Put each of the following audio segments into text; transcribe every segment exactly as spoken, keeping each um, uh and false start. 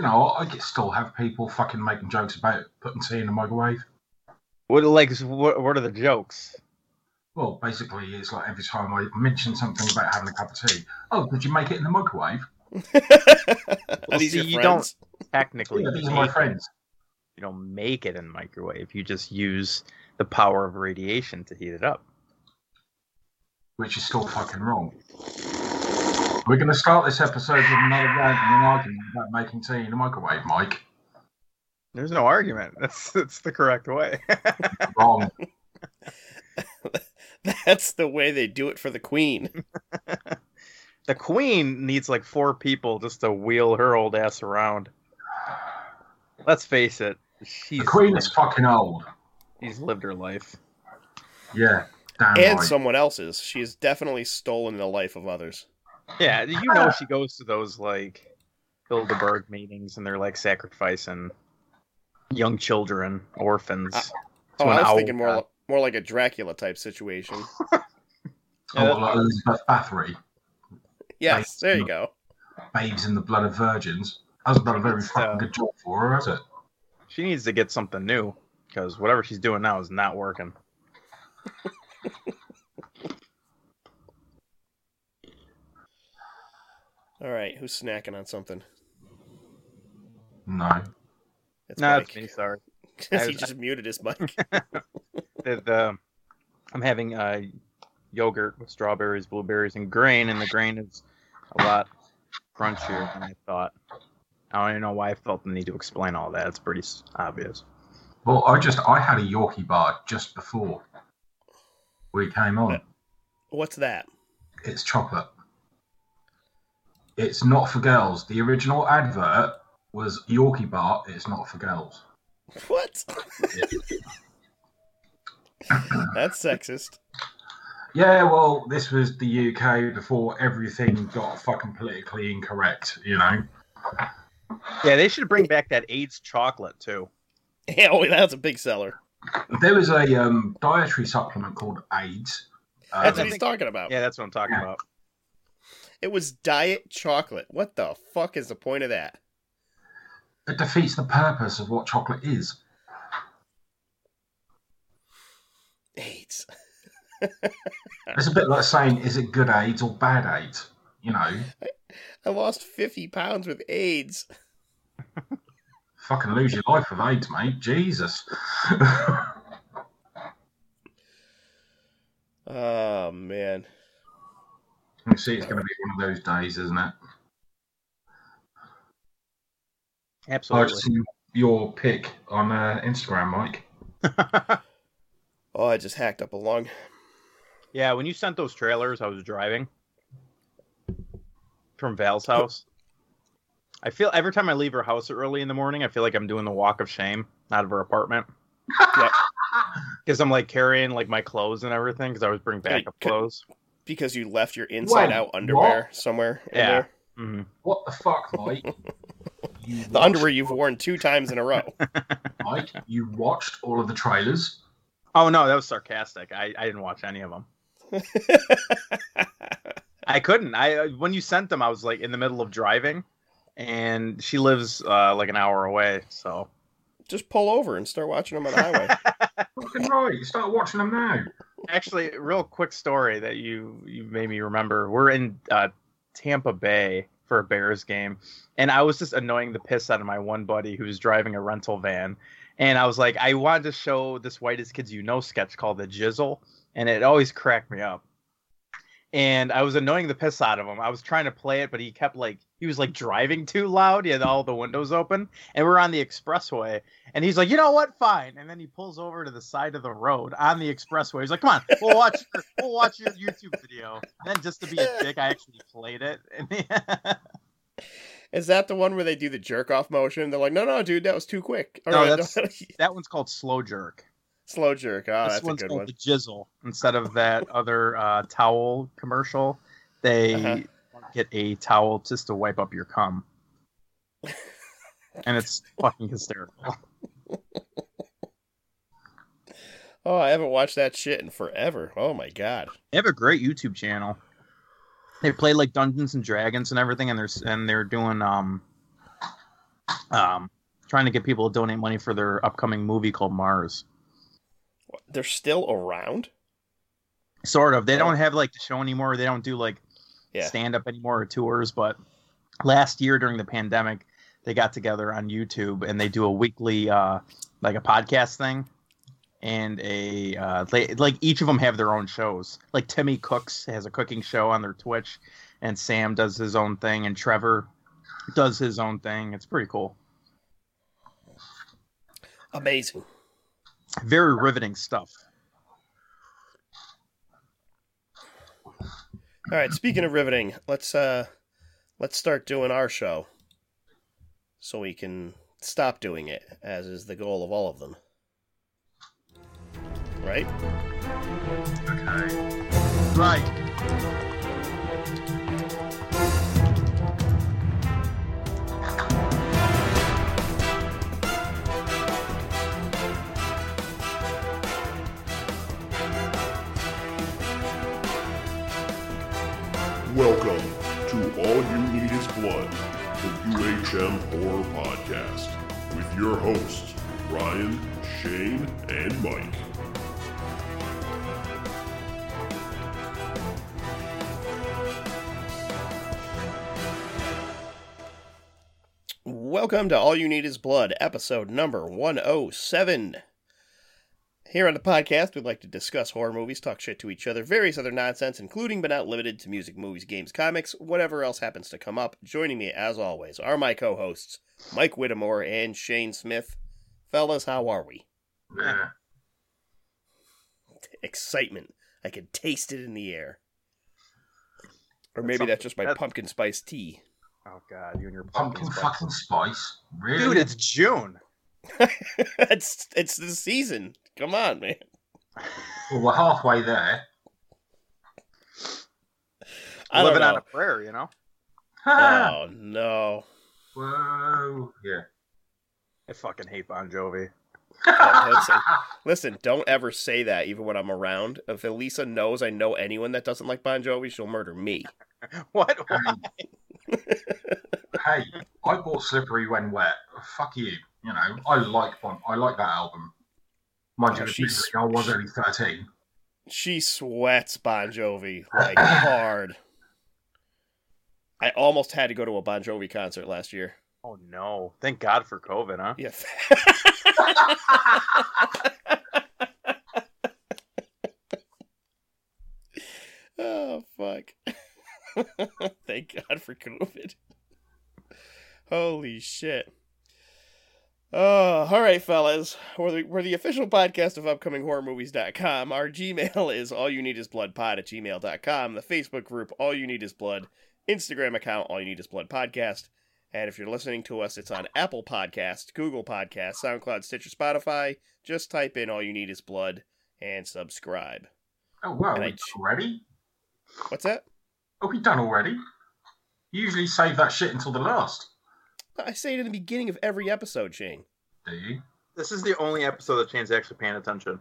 you know, I still have people fucking making jokes about putting tea in the microwave. What, like, what, what are the jokes? Well, basically, it's like every time I mention something about having a cup of tea, oh, did you make it in the microwave? well, these see, you don't technically. Yeah, these are my friends. You don't make it in the microwave. You just use the power of radiation to heat it up, which is still fucking wrong. We're going to start this episode with another random argument about making tea in the microwave, Mike. There's no argument. That's that's the correct way. Wrong. That's the way they do it for the Queen. The Queen needs like four people just to wheel her old ass around. Let's face it. She's the Queen is fucking old. She's lived her life. Yeah. Damn and right. Someone else's. She's definitely stolen the life of others. Yeah, you know she goes to those, like, Bilderberg meetings, and they're, like, sacrificing young children, orphans. Oh, I was owl. thinking more, more like a Dracula-type situation. Oh, like Elizabeth Bathory. Yes, there you go. Babes in the Blood of Virgins. Hasn't done a very fucking good job for her, has it? She needs to get something new, because whatever she's doing now is not working. All right, who's snacking on something? No. It's no, Mike. It's me, sorry. Because he just I, muted his mic. the, the, I'm having uh, yogurt with strawberries, blueberries, and grain, and the grain is a lot crunchier than I thought. I don't even know why I felt the need to explain all that. It's pretty obvious. Well, I just I had a Yorkie bar just before we came on. What's that? It's chocolate. It's not for girls. The original advert was Yorkie Bar, it's not for girls. What? That's sexist. Yeah, well, this was the U K before everything got fucking politically incorrect, you know? Yeah, they should bring back that AIDS chocolate, too. Yeah, oh, that's a big seller. There was a um, dietary supplement called AIDS. Um, that's what he's talking about. Yeah, that's what I'm talking yeah. about. It was diet chocolate. What the fuck is the point of that? It defeats the purpose of what chocolate is. AIDS. It's a bit like saying, is it good AIDS or bad AIDS? You know? I, I lost fifty pounds with AIDS. Fucking lose your life with AIDS, mate. Jesus. Oh, man. You see, it's going to be one of those days, isn't it? Absolutely. I've seen your pic on uh, Instagram, Mike. Oh, I just hacked up a lung. Yeah, when you sent those trailers, I was driving from Val's house. I feel every time I leave her house early in the morning, I feel like I'm doing the walk of shame out of her apartment. Because yeah. I'm like carrying like my clothes and everything because I always bring backup hey, clothes. Because you left your inside-out underwear what? somewhere. In yeah. There. Mm-hmm. What the fuck, Mike? the watched... underwear you've worn two times in a row. Mike, you watched all of the trailers? Oh, no, that was sarcastic. I, I didn't watch any of them. I couldn't. I When you sent them, I was, like, in the middle of driving. And she lives, uh, like, an hour away, so... Just pull over and start watching them on the highway. Fucking right. You start watching them now. Actually, real quick story that you, you made me remember. We're in uh, Tampa Bay for a Bears game. And I was just annoying the piss out of my one buddy who was driving a rental van. And I was like, I wanted to show this Whitest Kids You Know sketch called The Jizzle. And it always cracked me up. And I was annoying the piss out of him. I was trying to play it, but he kept like, he was like driving too loud. He had all the windows open and we're on the expressway and he's like, you know what? Fine. And then he pulls over to the side of the road on the expressway. He's like, come on, we'll watch, your, we'll watch your YouTube video. And then just to be a dick, I actually played it. Yeah. Is that the one where they do the jerk off motion? They're like, no, no, dude, that was too quick. All no, right, that's, no. That one's called Slow Jerk. Slow Jerk. Oh, this that's one's a good one. The Jizzle. Instead of that other uh, towel commercial, they uh-huh. get a towel just to wipe up your cum. And it's fucking hysterical. Oh, I haven't watched that shit in forever. Oh, my God. They have a great YouTube channel. They play like Dungeons and Dragons and everything, and they're, and they're doing um um, trying to get people to donate money for their upcoming movie called Mars. They're still around? Sort of. They don't have like the show anymore. They don't do like yeah. stand-up anymore or tours. But last year during the pandemic, they got together on YouTube and they do a weekly uh, like a podcast thing. And a uh, they, like each of them have their own shows. Like Timmy Cooks has a cooking show on their Twitch, and Sam does his own thing, and Trevor does his own thing. It's pretty cool. Amazing. Very riveting stuff. All right, speaking of riveting, let's uh, let's start doing our show so we can stop doing it, as is the goal of all of them. Right? Okay. Right. Welcome to All You Need Is Blood, the U H M Horror Podcast, with your hosts, Ryan, Shane, and Mike. Welcome to All You Need Is Blood, episode number one oh seven. Here on the podcast, we like to discuss horror movies, talk shit to each other, various other nonsense, including but not limited to music, movies, games, comics, whatever else happens to come up. Joining me, as always, are my co-hosts, Mike Whittemore and Shane Smith. Fellas, how are we? Yeah. Excitement. I can taste it in the air. Or maybe that's just my pumpkin spice tea. Oh, God, you and your pumpkin, pumpkin spice. fucking spice. Really? Dude, it's June. it's it's the season. Come on, man. Well, we're halfway there. I Living on a prayer, you know? Oh, no. Whoa. Yeah. I fucking hate Bon Jovi. Oh, listen, listen, don't ever say that, even when I'm around. If Elisa knows I know anyone that doesn't like Bon Jovi, she'll murder me. What? Why? Hey, I bought Slippery When Wet. Fuck you. You know, I like Bon. I like that album. Mind oh, you, I was only thirteen. She sweats Bon Jovi like hard. I almost had to go to a Bon Jovi concert last year. Oh no! Thank God for COVID, huh? Yes. Oh fuck. Thank God for COVID. Holy shit. Oh, all right, fellas. We're the, we're the official podcast of Upcoming Horror Movies dot com. Our Gmail is all you need is blood pod at gmail dot com. The Facebook group, All You Need Is Blood. Instagram account, All You Need Is Blood Podcast. And if you're listening to us, it's on Apple Podcasts, Google Podcasts, SoundCloud, Stitcher, Spotify. Just type in All You Need Is Blood and subscribe. Oh, wow. Are we ready? What's that? Are we done already? You usually save that shit until the last. I say it in the beginning of every episode, Shane. Do you? This is the only episode that Shane's actually paying attention.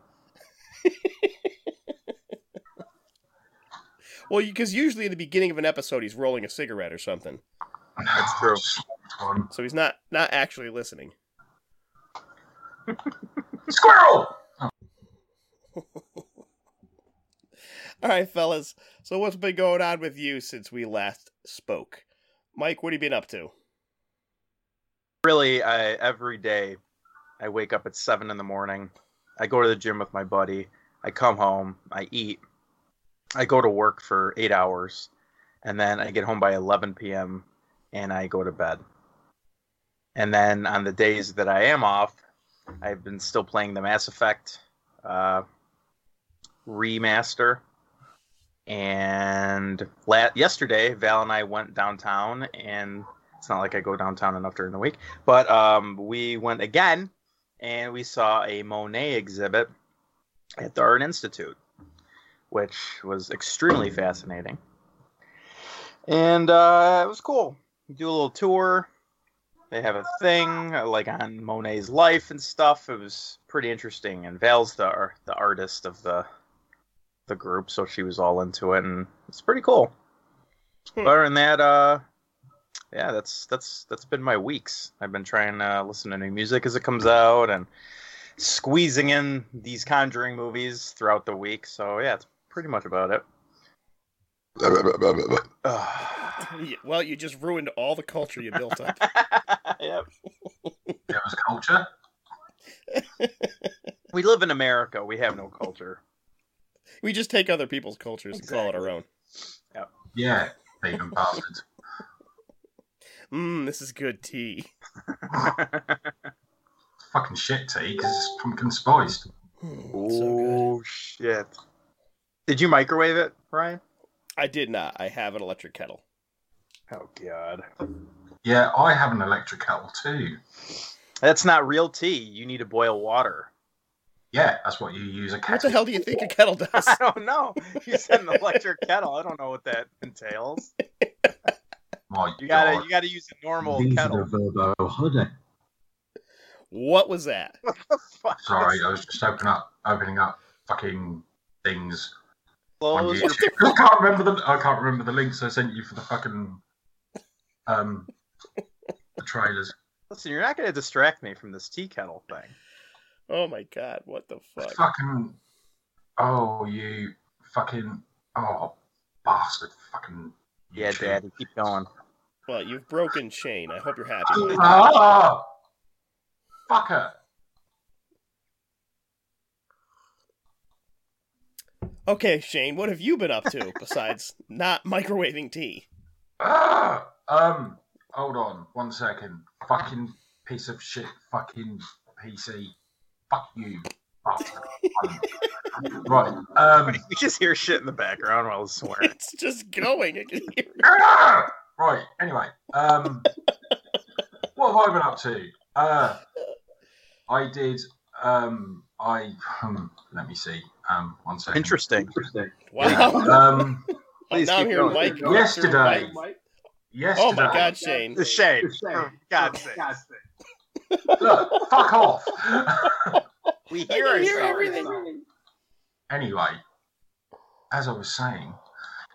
Well, because usually in the beginning of an episode, he's rolling a cigarette or something. That's true. So he's not, not actually listening. Squirrel! Oh. All right, fellas. So what's been going on with you since we last spoke? Mike, what have you been up to? Really, I, every day I wake up at seven in the morning. I go to the gym with my buddy. I come home. I eat. I go to work for eight hours. And then I get home by eleven p.m. and I go to bed. And then on the days that I am off, I've been still playing the Mass Effect uh, remaster. And la- yesterday, Val and I went downtown, and it's not like I go downtown enough during the week, but um, we went again, and we saw a Monet exhibit at the Art Institute, which was extremely fascinating. And uh, it was cool. You do a little tour. They have a thing like on Monet's life and stuff. It was pretty interesting. And Val's the the artist of the the group, so she was all into it, and it's pretty cool. Hmm. But other than that, uh yeah, that's that's that's been my weeks. I've been trying to listen to new music as it comes out and squeezing in these Conjuring movies throughout the week. So yeah, it's pretty much about it. Well, you just ruined all the culture you built up. Yep. There was culture? We live in America. We have no culture. We just take other people's cultures exactly. and call it our own. Yep. Yeah, pagan bastards. Mmm, this is good tea. Fucking shit tea, because it's pumpkin spiced. Mm, oh, so shit. Did you microwave it, Ryan? I did not. I have an electric kettle. Oh, God. Yeah, I have an electric kettle, too. That's not real tea. You need to boil water. Yeah, that's what you use a kettle. What the hell do you think a kettle does? I don't know. You said an electric kettle. I don't know what that entails. My you God. gotta, you gotta use a normal These kettle. Verbo hoodie. What was that? What the fuck? Sorry, I was just opening up, opening up fucking things. Close you... I can't remember the, I can't remember the links I sent you for the fucking, um, the trailers. Listen, you're not gonna distract me from this tea kettle thing. Oh my God! What the fuck? Fucking! Oh, you fucking! Oh, bastard! Fucking! Yeah, chain. Daddy, keep going. Well, you've broken chain. I hope you're happy. Oh, fucker! Okay, Shane, what have you been up to besides not microwaving tea? Ah, um, hold on, one second. Fucking piece of shit. Fucking P C. Fuck you. Right. Um, you just hear shit in the background while I was swearing. It's just going. I can hear it. Right. Anyway. Um, what have I been up to? Uh, I did. Um, I. Um, let me see. Um, one second. Interesting. Interesting. Wow. Yeah. Um, well, now I'm hearing Mike. Yesterday. Mike. Yesterday. Oh, my God, Shane. The Shane. God's sake. God's sake. Look, fuck off. We hear, hear everything. Anyway, as I was saying,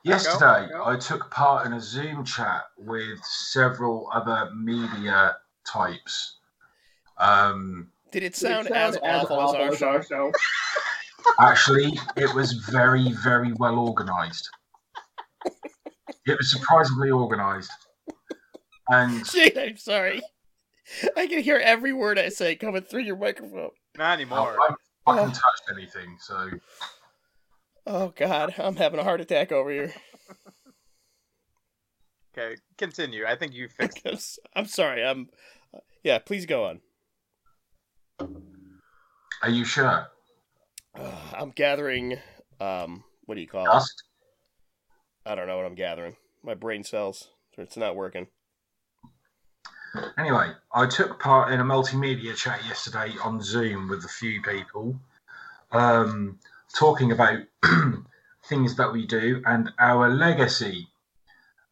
yesterday go, go. I took part in a Zoom chat with several other media types. Um, Did it sound, it sound as, as awful as, awful as our show? Actually, it was very, very well organized. It was surprisingly organized. And Shane, I'm sorry. I can hear every word I say coming through your microphone. Not anymore. Oh, I haven't touched anything, so... Oh, God. I'm having a heart attack over here. Okay, continue. I think you fixed it. I'm sorry. I'm... Yeah, please go on. Are you sure? Uh, I'm gathering... Um, what do you call Dust? it? I don't know what I'm gathering. My brain cells. It's not working. Anyway, I took part in a multimedia chat yesterday on Zoom with a few people, um, talking about things that we do and our legacy.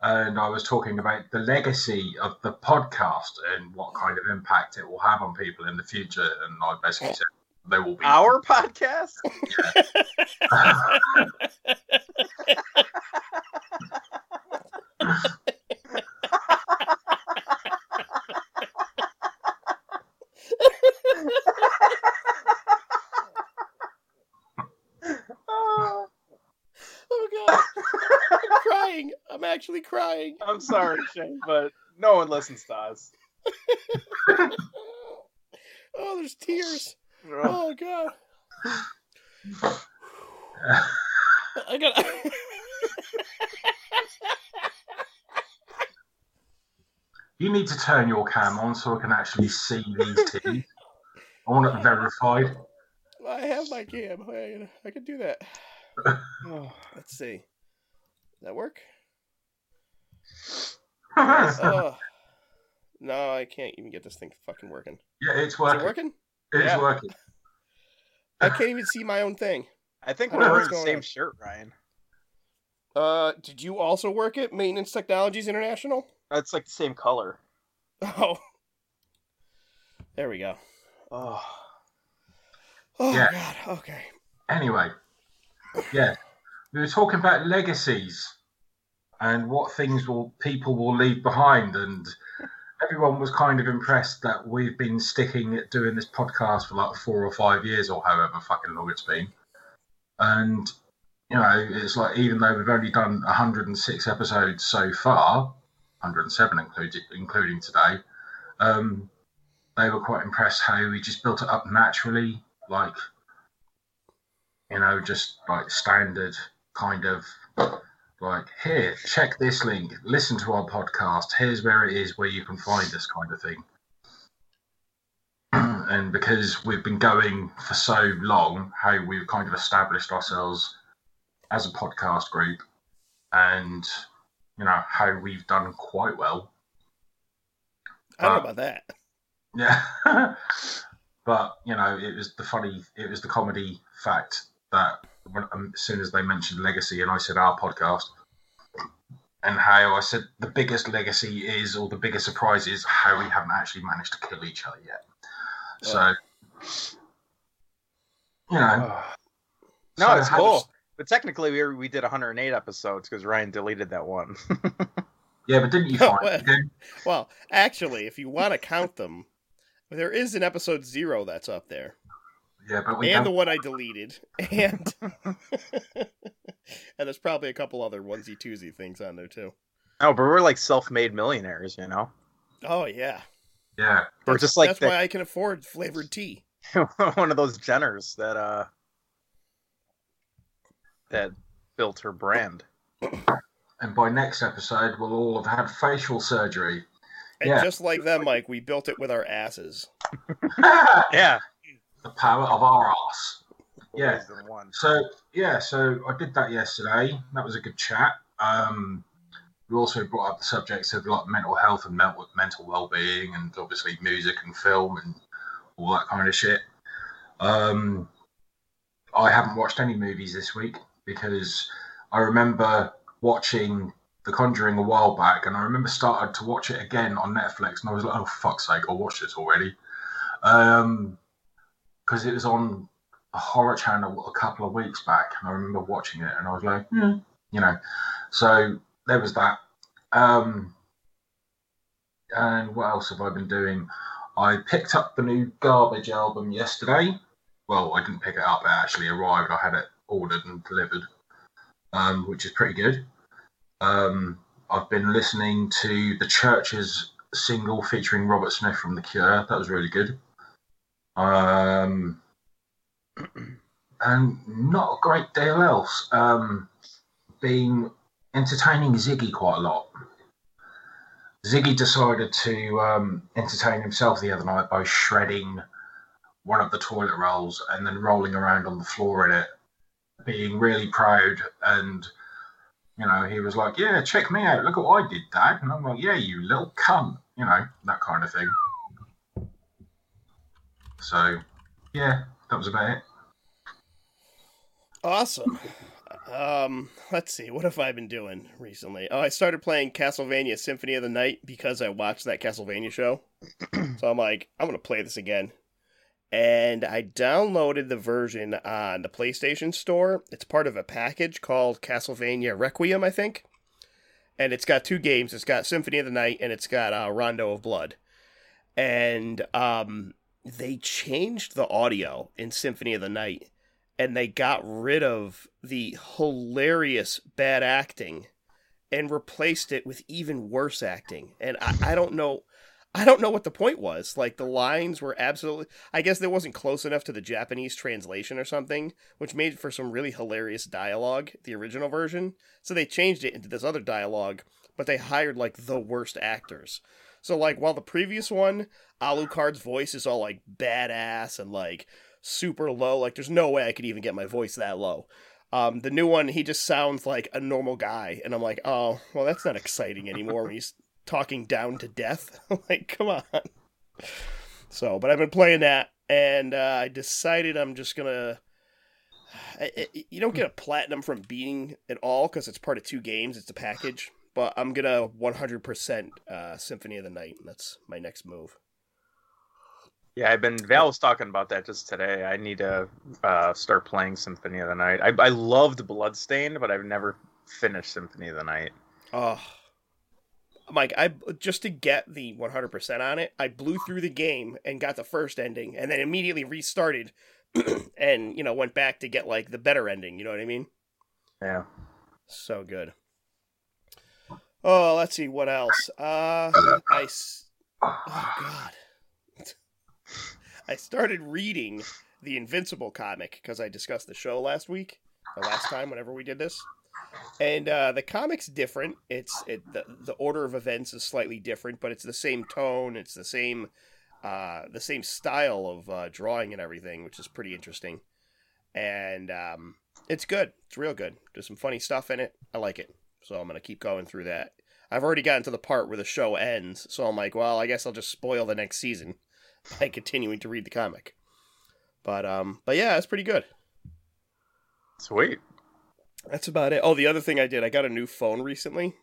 And I was talking about the legacy of the podcast and what kind of impact it will have on people in the future. And I basically said they will be our podcast. I'm actually crying. I'm sorry, Shane, but no one listens to us. Oh, there's tears. Oh, God. I got. You need to turn your cam on so I can actually see these tears. I want it verified. Well, I have my cam. I, I can do that. Oh, let's see. Does that work? Oh. No, I can't even get this thing fucking working. Yeah, it's working. Is it working? It's yeah. working. I can't even see my own thing. I think I we're wearing the same on. shirt, Ryan. Uh, did you also work at Maintenance Technologies International? That's like the same color. Oh. There we go. Oh. Oh, yeah. God. Okay. Anyway. Yeah. We were talking about legacies. and what things will people will leave behind. And everyone was kind of impressed that we've been sticking at doing this podcast for like four or five years or however fucking long it's been. And, you know, it's like, even though we've only done one hundred six episodes so far, one hundred seven included, including today, um, they were quite impressed how we just built it up naturally, like, you know, just like standard kind of like, here, check this link, listen to our podcast, here's where it is, where you can find this kind of thing. And because we've been going for so long, how we've kind of established ourselves as a podcast group, and, you know, how we've done quite well. I don't know about that. Yeah. But, you know, it was the funny, it was the comedy fact that when, um, as soon as they mentioned legacy and I said our podcast, and how I said the biggest legacy is, or the biggest surprise is, how we haven't actually managed to kill each other yet. Yeah. So, you know. No, so it's cool. Just, but technically we were, we did one hundred eight episodes because Ryan deleted that one. Yeah, but didn't you find well, it? Again? Well, actually, if you want to count them, there is an episode zero that's up there. Yeah, but we and don't... the one I deleted, and and there's probably a couple other onesie twosie things on there too. Oh, but we're like self-made millionaires, you know? Oh yeah, yeah. We're just like that's the... why I can afford flavored tea. One of those Jenners that uh that built her brand. And by next episode, we'll all have had facial surgery. And yeah. Just like them, Mike, we built it with our asses. Yeah. The power of our arse. Yeah. So, yeah, so I did that yesterday. That was a good chat. Um, we also brought up the subjects of like mental health and mental, mental well-being, and obviously music and film and all that kind of shit. Um, I haven't watched any movies this week because I remember watching The Conjuring a while back, and I remember started to watch it again on Netflix, and I was like, oh, fuck's sake, I watched this already. Um... Because it was on a horror channel a couple of weeks back, and I remember watching it, and I was like, yeah. You know. So there was that. Um, and what else have I been doing? I picked up the new Garbage album yesterday. Well, I didn't pick it up. It actually arrived. I had it ordered and delivered, um, which is pretty good. Um, I've been listening to The Church's single featuring Robert Smith from The Cure. That was really good. Um, and not a great deal else. Um, been entertaining Ziggy quite a lot. Ziggy decided to um, entertain himself the other night by shredding one of the toilet rolls and then rolling around on the floor in it, being really proud. And, you know, he was like, yeah, check me out. Look what I did, Dad. And I'm like, yeah, you little cunt. You know, that kind of thing. So, yeah, that was about it. Awesome. Um, let's see, what have I been doing recently? Oh, I started playing Castlevania Symphony of the Night because I watched that Castlevania show. So I'm like, I'm going to play this again. And I downloaded the version on the PlayStation Store. It's part of a package called Castlevania Requiem, I think. And it's got two games. It's got Symphony of the Night, and it's got uh, Rondo of Blood. And, um... they changed the audio in Symphony of the Night, and they got rid of the hilarious bad acting and replaced it with even worse acting. And I, I don't know, I don't know what the point was. Like, the lines were absolutely, I guess they wasn't close enough to the Japanese translation or something, which made for some really hilarious dialogue, the original version. So they changed it into this other dialogue, but they hired like the worst actors. So, like, while the previous one, Alucard's voice is all, like, badass and, like, super low. Like, there's no way I could even get my voice that low. Um, the new one, he just sounds like a normal guy. And I'm like, oh, well, that's not exciting anymore when he's talking down to death. Like, come on. So, but I've been playing that, and uh, I decided I'm just going to... You don't get a platinum from beating at all because it's part of two games. It's a package. But I'm going to one hundred percent uh, Symphony of the Night. That's my next move. Yeah, I've been... Valve's talking about that just today. I need to uh, start playing Symphony of the Night. I, I loved Bloodstained, but I've never finished Symphony of the Night. Oh, Mike, I just to get the one hundred percent on it, I blew through the game and got the first ending, and then immediately restarted, and you know went back to get like the better ending. You know what I mean? Yeah. So good. Oh, let's see what else. Uh, I. Oh God. I started reading the Invincible comic because I discussed the show last week, the last time, whenever we did this. And uh, the comic's different. It's it, the the order of events is slightly different, but it's the same tone. It's the same uh, the same style of uh, drawing and everything, which is pretty interesting. And um, it's good. It's real good. There's some funny stuff in it. I like it. So I'm going to keep going through that. I've already gotten to the part where the show ends, so I'm like, well, I guess I'll just spoil the next season by continuing to read the comic. But um, but yeah, it's pretty good. Sweet. That's about it. Oh, the other thing I did, I got a new phone recently,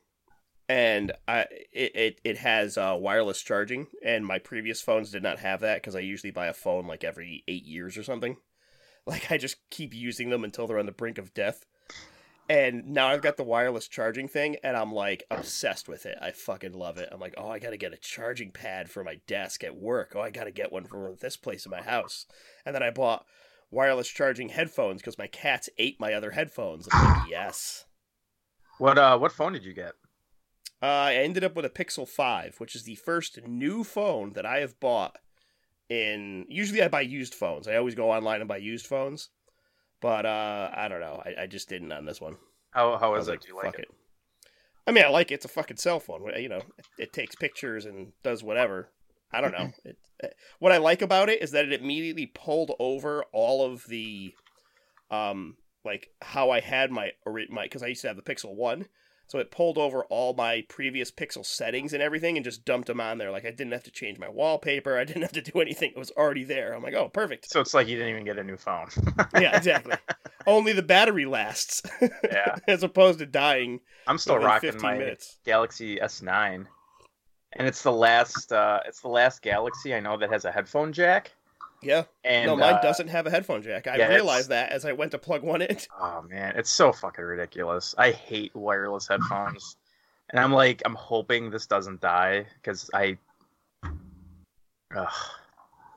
and I it it, it has uh, wireless charging, and my previous phones did not have that because I usually buy a phone like every eight years or something. Like I just keep using them until they're on the brink of death. And now I've got the wireless charging thing, and I'm, like, obsessed with it. I fucking love it. I'm like, oh, I gotta get a charging pad for my desk at work. Oh, I gotta get one for this place in my house. And then I bought wireless charging headphones because my cats ate my other headphones. I'm like, yes. What uh, what phone did you get? Uh, I ended up with a Pixel five, which is the first new phone that I have bought in... Usually I buy used phones. I always go online and buy used phones. But, uh, I don't know. I, I just didn't on this one. How How is it? Like, do you like it? it? I mean, I like it. It's a fucking cell phone. You know, it, it takes pictures and does whatever. I don't know. It, it, what I like about it is that it immediately pulled over all of the, um, like, how I had my, my because I used to have the Pixel one. So it pulled over all my previous Pixel settings and everything and just dumped them on there. Like, I didn't have to change my wallpaper. I didn't have to do anything. It was already there. I'm like, oh, perfect. So it's like you didn't even get a new phone. Yeah, exactly. Only the battery lasts. Yeah. As opposed to dying. I'm still rocking my minutes. Galaxy S nine. And it's the last uh, it's the last Galaxy I know that has a headphone jack. Yeah. And, no, mine uh, doesn't have a headphone jack. I yeah, realized it's... that as I went to plug one in. Oh, man. It's so fucking ridiculous. I hate wireless headphones. And I'm like, I'm hoping this doesn't die, because I... Ugh.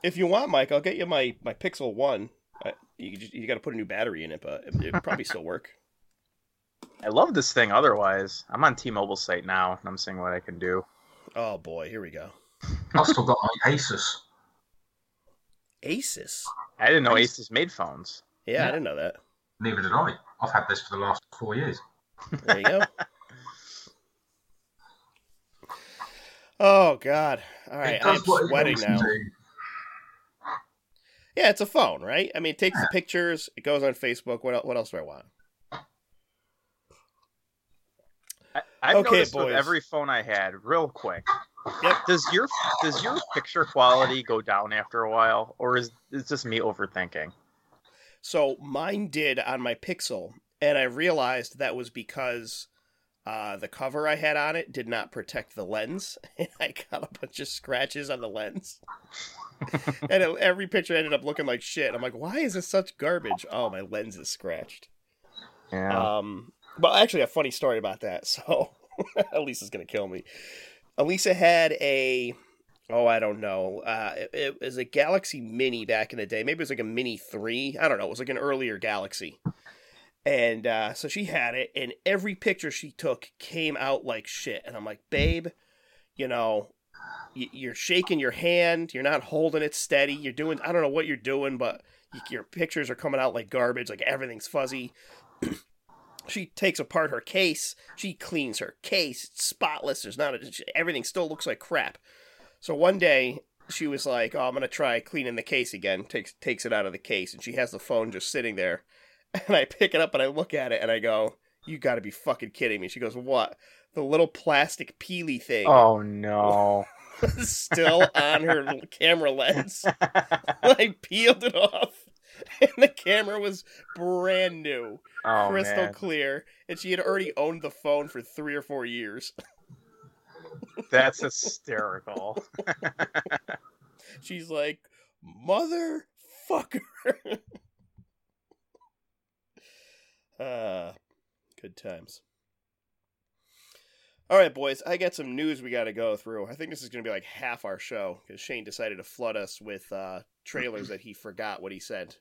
If you want, Mike, I'll get you my, my Pixel one. I, you you got to put a new battery in it, but it, it'll probably still work. I love this thing otherwise. I'm on T-Mobile's site now, and I'm seeing what I can do. Oh, boy. Here we go. I've still got my Asus. Asus? I didn't know Asus, Asus made phones. Yeah, yeah, I didn't know that. Neither did I. I've had this for the last four years. There you go. Oh, God. All right, I'm sweating now. Do. Yeah, it's a phone, right? I mean, it takes yeah. the pictures. It goes on Facebook. What, what else do I want? I, I've okay, noticed boys. With every phone I had, real quick. Yep. Does your does your picture quality go down after a while, or is it's just me overthinking? So mine did on my Pixel, and I realized that was because uh, the cover I had on it did not protect the lens, and I got a bunch of scratches on the lens. And it, every picture ended up looking like shit. I'm like, why is this such garbage? Oh, my lens is scratched. Yeah. Um. Well, actually, a funny story about that. So Elisa's gonna kill me. Elisa had a, oh, I don't know, uh, it, it was a Galaxy Mini back in the day. Maybe it was like a Mini three. I don't know. It was like an earlier Galaxy. And uh, so she had it, and every picture she took came out like shit. And I'm like, babe, you know, y- you're shaking your hand. You're not holding it steady. You're doing, I don't know what you're doing, but y- your pictures are coming out like garbage. Like everything's fuzzy. She takes apart her case. She cleans her case. It's spotless. There's not a, everything still looks like crap. So one day she was like, "Oh, I'm gonna try cleaning the case again." Takes takes it out of the case, and she has the phone just sitting there. And I pick it up and I look at it and I go, "You got to be fucking kidding me!" She goes, "What?" The little plastic peely thing. Oh no! Was still on her camera lens. I peeled it off. And the camera was brand new, oh, crystal man. clear, and she had already owned the phone for three or four years. That's hysterical. She's like, motherfucker. uh, good times. All right, boys, I got some news we got to go through. I think this is going to be like half our show because Shane decided to flood us with uh, trailers that he forgot what he said.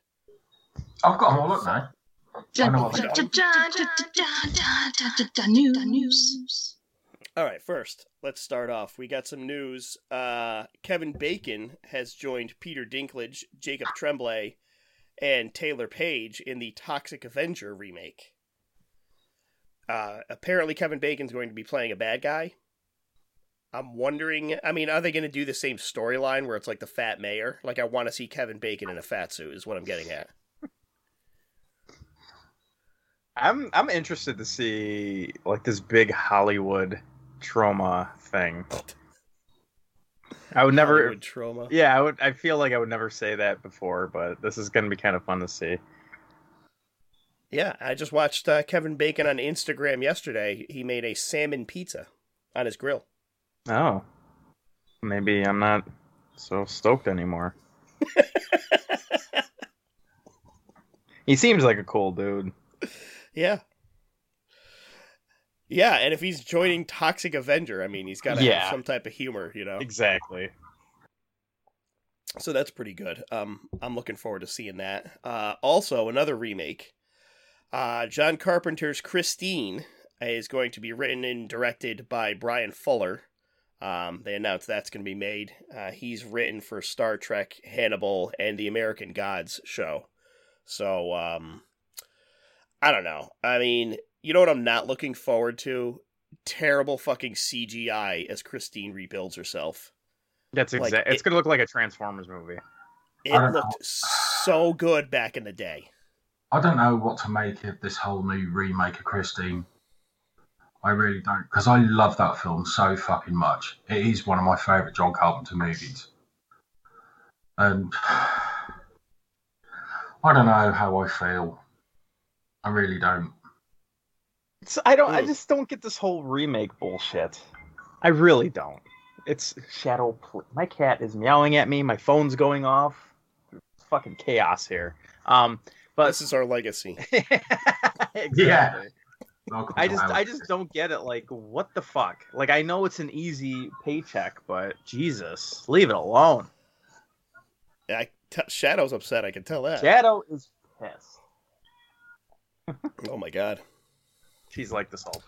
I've got them all up now. News. All right, first, let's start off. We got some news. Uh, Kevin Bacon has joined Peter Dinklage, Jacob Tremblay, and Taylor Page in the Toxic Avenger remake. Uh, apparently, Kevin Bacon's going to be playing a bad guy. I'm wondering, I mean, are they going to do the same storyline where it's like the fat mayor? Like, I want to see Kevin Bacon in a fat suit is what I'm getting at. I'm I'm interested to see, like, this big Hollywood trauma thing. I would never... Hollywood trauma? Yeah, I would. I feel like I would never say that before, but this is going to be kind of fun to see. Yeah, I just watched uh, Kevin Bacon on Instagram yesterday. He made a salmon pizza on his grill. Oh. Maybe I'm not so stoked anymore. He seems like a cool dude. Yeah. Yeah, and if he's joining Toxic Avenger, I mean, he's got to yeah. have some type of humor, you know? Exactly. So that's pretty good. Um, I'm looking forward to seeing that. Uh, also, another remake. Uh, John Carpenter's Christine is going to be written and directed by Brian Fuller. Um, they announced that's going to be made. Uh, he's written for Star Trek, Hannibal, and the American Gods show. So, um... I don't know. I mean, you know what I'm not looking forward to? Terrible fucking C G I as Christine rebuilds herself. That's exactly. Like, it's it, going to look like a Transformers movie. It looked know. so good back in the day. I don't know what to make of this whole new remake of Christine. I really don't, because I love that film so fucking much. It is one of my favourite John Carpenter movies. And I don't know how I feel. I really don't. It's, I don't. Mm. I just don't get this whole remake bullshit. I really don't. It's shadow. Pl- my cat is meowing at me. My phone's going off. It's fucking chaos here. Um, but this is our legacy. Exactly. Yeah. I just, I just don't get it. Like, what the fuck? Like, I know it's an easy paycheck, but Jesus, leave it alone. I t- Shadow's upset. I can tell that. Shadow is pissed. Oh my god. She's like this all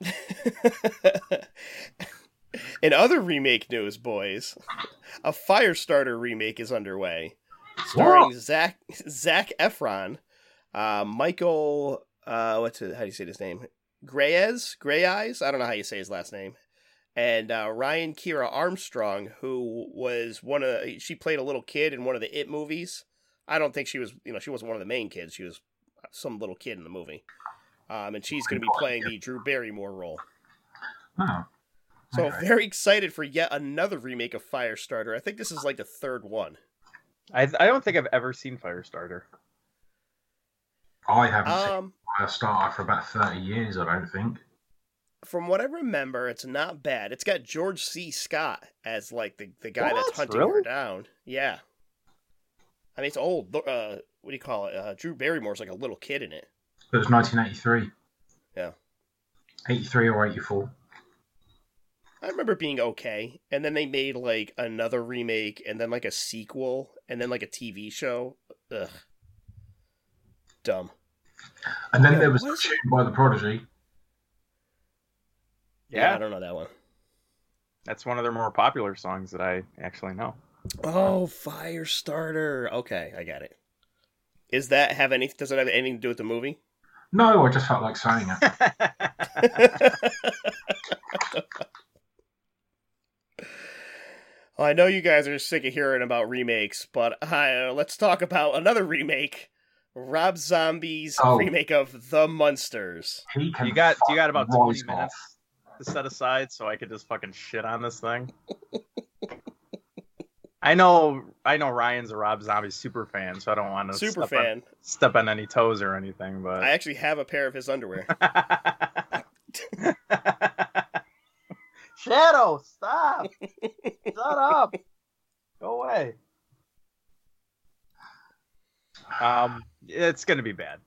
the time. In other remake news, boys, a Firestarter remake is underway. Starring Whoa. Zach Zac Efron, uh, Michael, uh, what's his, how do you say his name? Grayez? Grayeyes? I don't know how you say his last name. And uh, Ryan Keira Armstrong, who was one of, she played a little kid in one of the It movies. I don't think she was, you know, she wasn't one of the main kids. She was some little kid in the movie. Um, and she's going to be playing the Drew Barrymore role. Oh. So right. Very excited for yet another remake of Firestarter. I think this is like the third one. I I don't think I've ever seen Firestarter. I haven't um, seen Firestarter for about thirty years, I don't think. From what I remember, it's not bad. It's got George C. Scott as like the, the guy what? that's hunting really? her down. Yeah. I mean, it's old. Uh, what do you call it? Uh, Drew Barrymore's like a little kid in it. It was nineteen eighty-three. Yeah. eighty-three or eighty-four. I remember it being okay. And then they made like another remake and then like a sequel and then like a T V show. Ugh. Dumb. And then yeah, there was what? Tune by the Prodigy. Yeah. yeah, I don't know that one. That's one of their more popular songs that I actually know. Oh, Firestarter. Okay, I got it. Is that have any? Does it have anything to do with the movie? No, I just felt like saying it. Well, I know you guys are sick of hearing about remakes, but uh, let's talk about another remake: Rob Zombie's oh. remake of The Munsters. You got you got about twenty minutes off. to set aside, so I could just fucking shit on this thing. I know, I know. Ryan's a Rob Zombie super fan, so I don't want to super step, fan. On, step on any toes or anything. But I actually have a pair of his underwear. Shadow, stop! Shut up! Go away. Um, it's gonna be bad.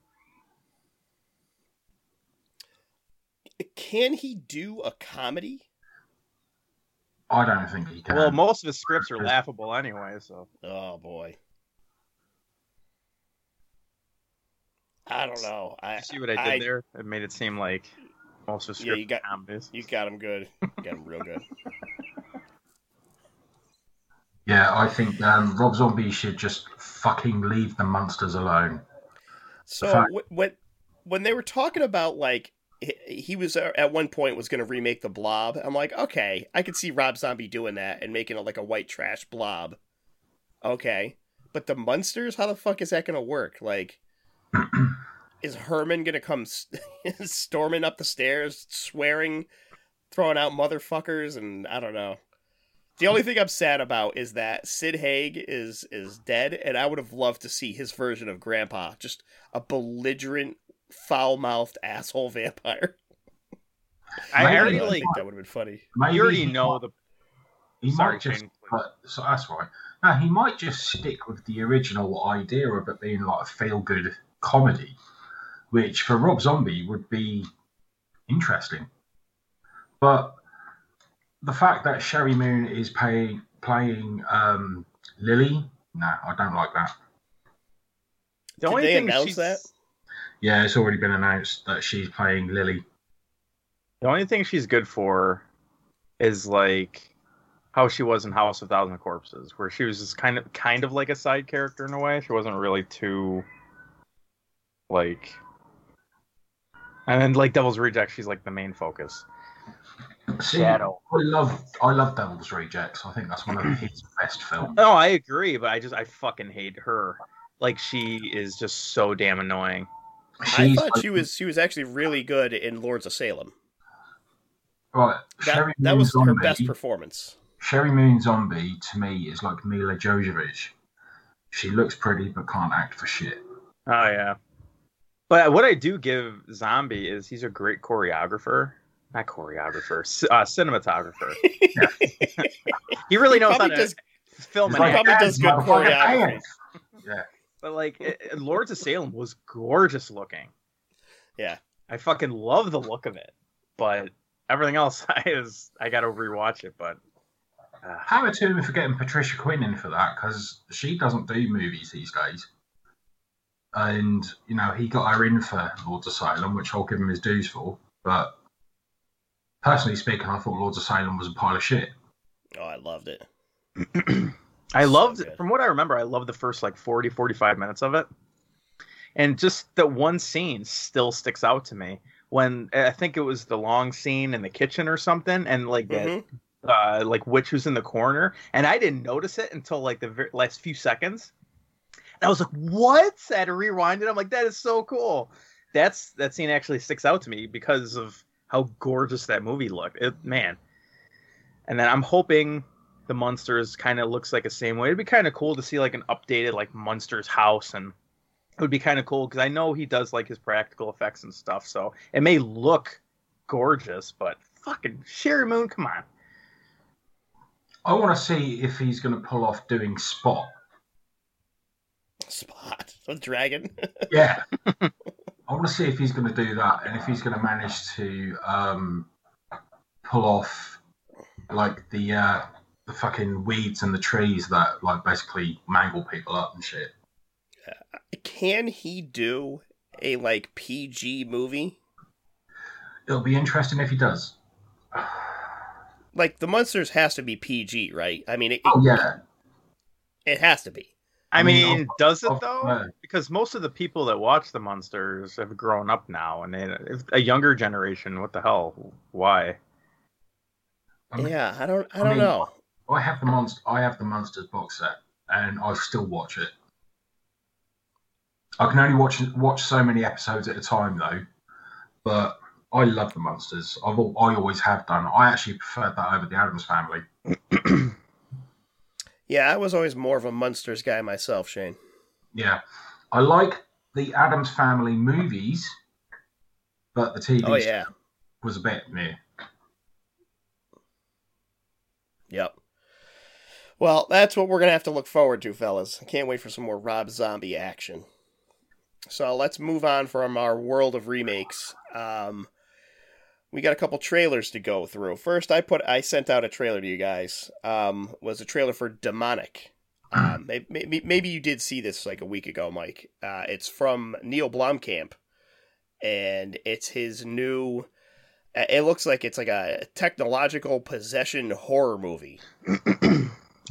can he do a comedy? I don't think he can. Well, most of his scripts are laughable anyway, so. Oh, boy. I don't know. I you see what I did I, there? It made it seem like most of his scripts yeah, are comedies. You got him good. You got him real good. Yeah, I think um, Rob Zombie should just fucking leave the Munsters alone. So fact- w- when, when they were talking about, like, he was at one point was going to remake the Blob. I'm like, okay, I could see Rob Zombie doing that and making it like a white trash blob. Okay, but the Munsters, how the fuck is that going to work? Like, is Herman going to come st- storming up the stairs, swearing, throwing out motherfuckers? And I don't know. The only thing I'm sad about is that Sid Haig is, is dead, and I would have loved to see his version of Grandpa, just a belligerent, foul-mouthed asshole vampire. I already I think like, that would have been funny. Maybe you already know might, the. He Sorry, might just, but, so that's right. No, he might just stick with the original idea of it being like a feel-good comedy, which for Rob Zombie would be interesting. But the fact that Sherry Moon is pay, playing um, Lily, no, I don't like that. The Did only they thing announce she's... that? Yeah, it's already been announced that she's playing Lily. The only thing she's good for is like how she was in House of Thousand Corpses, where she was just kind of kind of like a side character in a way. She wasn't really too like, and then like Devil's Rejects, she's like the main focus. See, Shadow. I love I love Devil's Rejects. I think that's one of his best films. No, I agree, but I just I fucking hate her. Like she is just so damn annoying. She's I thought like, she was she was actually really good in Lords of Salem. Right, that, that was Zombie, her best performance. Sherry Moon Zombie to me is like Mila Jovovich. She looks pretty but can't act for shit. Oh yeah, but what I do give Zombie is he's a great choreographer, not choreographer, uh, cinematographer. He really knows he how to does, film. He like, probably does good choreography. Yeah. But, like, it, Lords of Salem was gorgeous looking. Yeah. I fucking love the look of it. But everything else, I, is, I gotta rewatch it, but... Uh. Power to him for getting Patricia Quinn in for that, because she doesn't do movies these days. And, you know, he got her in for Lords of Salem, which I'll give him his dues for. But, personally speaking, I thought Lords of Salem was a pile of shit. Oh, I loved it. I loved, so from what I remember, I loved the first, like, forty, forty-five minutes of it. And just that one scene still sticks out to me. When, I think it was the long scene in the kitchen or something, and, like, mm-hmm. that, uh, like, witch who's in the corner. And I didn't notice it until, like, the very last few seconds. And I was like, what? I had to rewind it. I'm like, that is so cool. That's That scene actually sticks out to me because of how gorgeous that movie looked. It, man. And then I'm hoping... the Munsters kind of looks like the same way. It'd be kind of cool to see like an updated like Munsters house, and it would be kind of cool because I know he does like his practical effects and stuff, so it may look gorgeous, but fucking Sherry Moon, come on. I want to see if he's going to pull off doing Spot. Spot? The dragon? Yeah. I want to see if he's going to do that, and if he's going to manage to um, pull off like the... Uh, the fucking weeds and the trees that like basically mangle people up and shit. Can he do a like P G movie? It'll be interesting if he does. Like the Munsters has to be P G, right? I mean, it, oh yeah, it, it has to be. I mean, I mean does it though? Uh, because most of the people that watch the Munsters have grown up now, and they, a younger generation. What the hell? Why? I mean, yeah, I don't. I don't I mean, know. I have the monster. I have the Munsters box set, and I still watch it. I can only watch watch so many episodes at a time, though. But I love the Munsters. I've I always have done. I actually preferred that over the Addams Family. Yeah, I was always more of a Munsters guy myself, Shane. Yeah, I like the Addams Family movies, but the T V oh, yeah. was a bit meh. Yep. Well, that's what we're going to have to look forward to, fellas. I can't wait for some more Rob Zombie action. So let's move on from our world of remakes. Um, we got a couple trailers to go through. First, I put I sent out a trailer to you guys. Um, was a trailer for Demonic. Um, maybe, maybe you did see this like a week ago, Mike. Uh, it's from Neil Blomkamp, and it's his new. It looks like it's like a technological possession horror movie.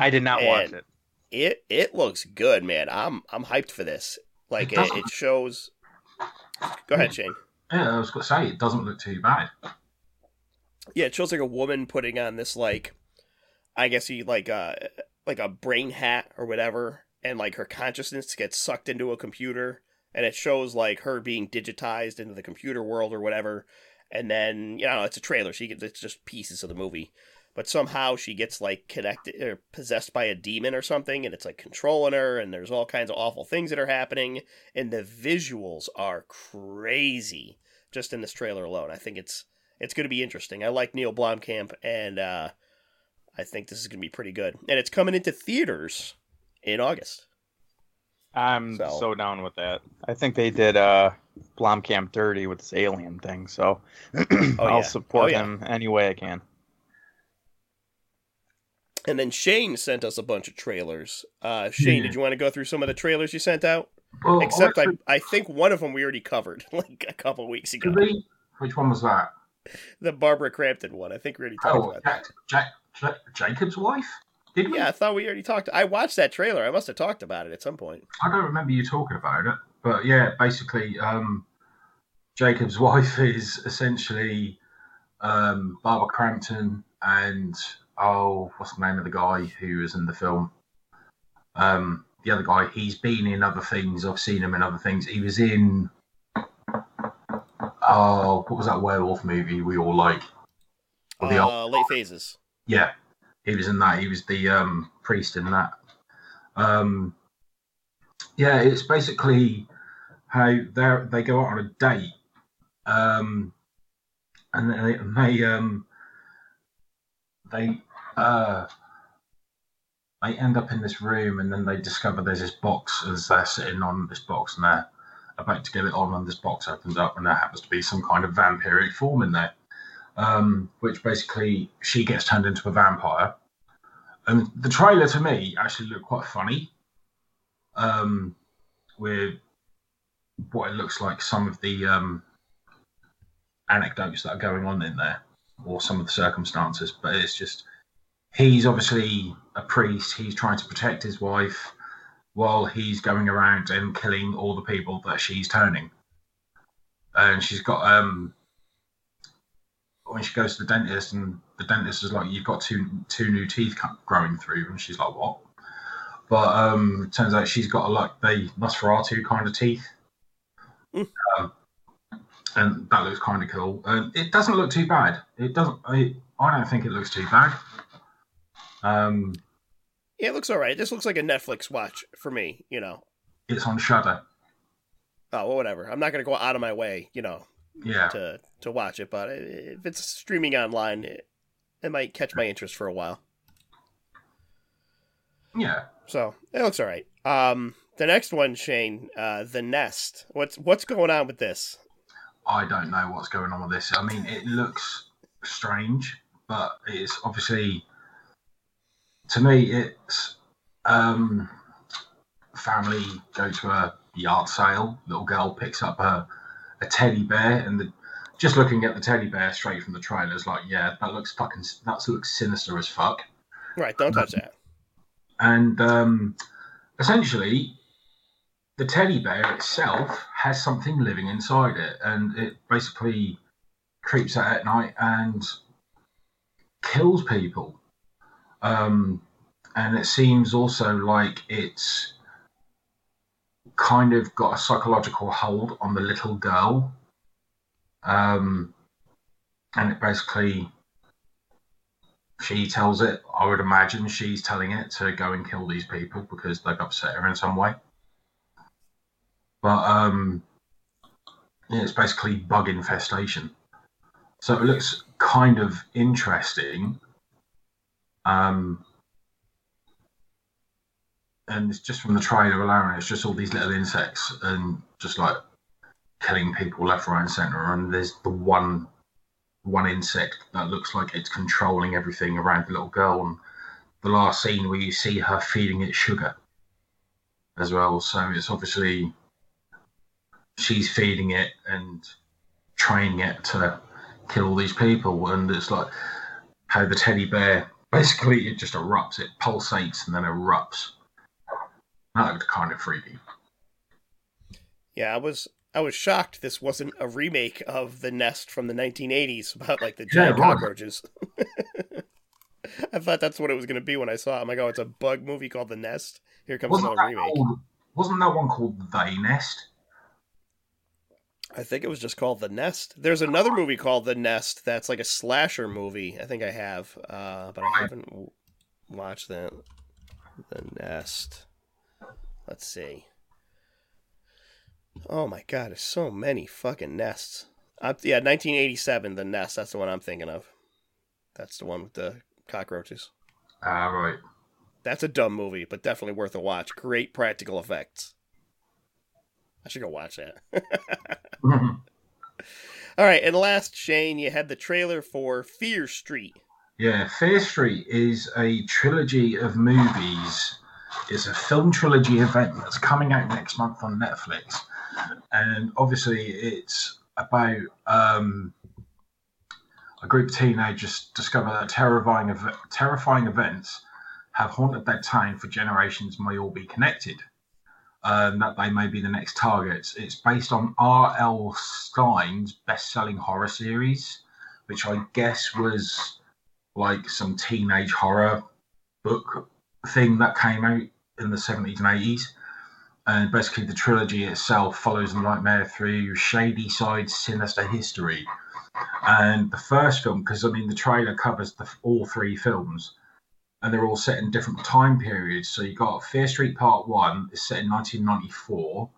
I did not and watch it. It it looks good, man. I'm I'm hyped for this. Like it, it, it shows. Go ahead, Shane. Yeah, I was gonna say it doesn't look too bad. Yeah, it shows like a woman putting on this like, I guess you like uh. like a brain hat or whatever, and like her consciousness gets sucked into a computer, and it shows like her being digitized into the computer world or whatever. And then, you know, it's a trailer. She gets, it's just pieces of the movie, but somehow she gets like connected or possessed by a demon or something. And it's like controlling her, and there's all kinds of awful things that are happening. And the visuals are crazy just in this trailer alone. I think it's, it's going to be interesting. I like Neil Blomkamp, and, uh, I think this is going to be pretty good. And it's coming into theaters in August. I'm so, so down with that. I think they did uh, Blomkamp dirty with this alien thing, so oh, I'll yeah. support oh, yeah. him any way I can. And then Shane sent us a bunch of trailers. Uh, Shane, yeah. did you want to go through some of the trailers you sent out? Well, Except I, I think one of them we already covered like a couple weeks ago. We, which one was that? The Barbara Crampton one. I think we already talked oh, about Jack, that. Jack. Jacob's Wife? Did we? Yeah, I thought we already talked. I watched that trailer. I must have talked about it at some point. I don't remember you talking about it. But yeah, basically, um, Jacob's Wife is essentially um, Barbara Crampton and, oh, what's the name of the guy who is in the film? Um, the other guy, he's been in other things. I've seen him in other things. He was in, oh, what was that werewolf movie we all like? Or the uh, old- Late Phases. Yeah, he was in that. He was the um, priest in that. Um, yeah, it's basically how they they go out on a date, um, and they they um, they, uh, they end up in this room, and then they discover there's this box as they're sitting on this box, and they're about to get it on, and this box opens up, and there happens to be some kind of vampiric form in there. Um, which basically she gets turned into a vampire. And the trailer to me actually looked quite funny um, with what it looks like some of the um, anecdotes that are going on in there or some of the circumstances. But it's just, he's obviously a priest. He's trying to protect his wife while he's going around and killing all the people that she's turning. And she's got... Um, when she goes to the dentist, and the dentist is like, you've got two two new teeth growing through, and she's like, what? But um, it turns out she's got like the Nosferatu kind of teeth. Mm. Um, and that looks kind of cool. Um, it doesn't look too bad. It doesn't. I, I don't think it looks too bad. Um, yeah, it looks all right. It just looks like a Netflix watch for me, you know. It's on Shudder. Oh, well, whatever. I'm not going to go out of my way, you know. Yeah. To to watch it, but if it's streaming online, it, it might catch my interest for a while. Yeah. So it looks all right. Um, the next one, Shane, uh, The Nest. What's what's going on with this? I don't know what's going on with this. I mean, it looks strange, but it's obviously to me, it's um, family go to a yard sale. Little girl picks up a. a teddy bear, and the, just looking at the teddy bear straight from the trailer is like, yeah, that looks fucking, that looks sinister as fuck. Right, don't touch that. And um, essentially, the teddy bear itself has something living inside it, and it basically creeps out at night and kills people. Um, and it seems also like it's kind of got a psychological hold on the little girl, um, and it basically, she tells it, I would imagine she's telling it to go and kill these people because they've upset her in some way. But um, yeah, it's basically bug infestation. So it looks kind of interesting. Um, And it's just from the trailer alone, it's just all these little insects and just like killing people left, right, and centre. And there's the one one insect that looks like it's controlling everything around the little girl, and the last scene where you see her feeding it sugar as well. So it's obviously she's feeding it and training it to kill all these people, and it's like how the teddy bear basically it just erupts, it pulsates and then erupts. That looked kind of freaky. Yeah, I was I was shocked this wasn't a remake of The Nest from the nineteen eighties about like the giant yeah, right. cockroaches. I thought that's what it was going to be when I saw it. I'm like, oh, it's a bug movie called The Nest. Here comes wasn't another remake. Called, wasn't that one called The Nest? I think it was just called The Nest. There's another movie called The Nest that's like a slasher movie. I think I have, uh, but I haven't w- watched that. The Nest. Let's see. Oh my God, there's so many fucking Nests. Uh, yeah, nineteen eighty-seven, The Nest. That's the one I'm thinking of. That's the one with the cockroaches. Ah, uh, right. That's a dumb movie, but definitely worth a watch. Great practical effects. I should go watch that. mm-hmm. All right, and last, Shane, you had the trailer for Fear Street. Yeah, Fear Street is a trilogy of movies. It's a film trilogy event that's coming out next month on Netflix. And obviously it's about um, a group of teenagers discover that terrifying, ev- terrifying events have haunted their town for generations and may all be connected. Um, that they may be the next targets. It's based on R L. Stine's best-selling horror series, which I guess was like some teenage horror book thing that came out in the seventies and eighties. And basically the trilogy itself follows the nightmare through shady side's sinister history. And the first film, because, I mean, the trailer covers the, all three films, and they're all set in different time periods. So you got Fear Street Part one is set in nineteen ninety-four.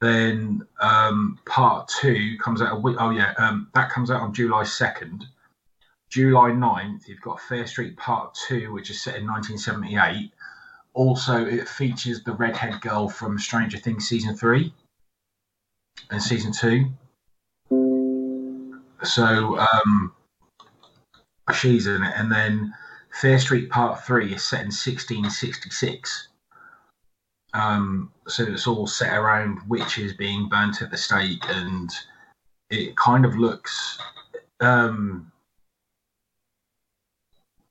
Then um, Part two comes out a week. Oh, yeah, um, that comes out on July second. July ninth, you've got Fear Street Part two, which is set in nineteen seventy-eight. Also, it features the redhead girl from Stranger Things Season three and Season two. So um, she's in it. And then Fear Street Part three is set in sixteen sixty-six. Um, so it's all set around witches being burnt at the stake, and it kind of looks... Um,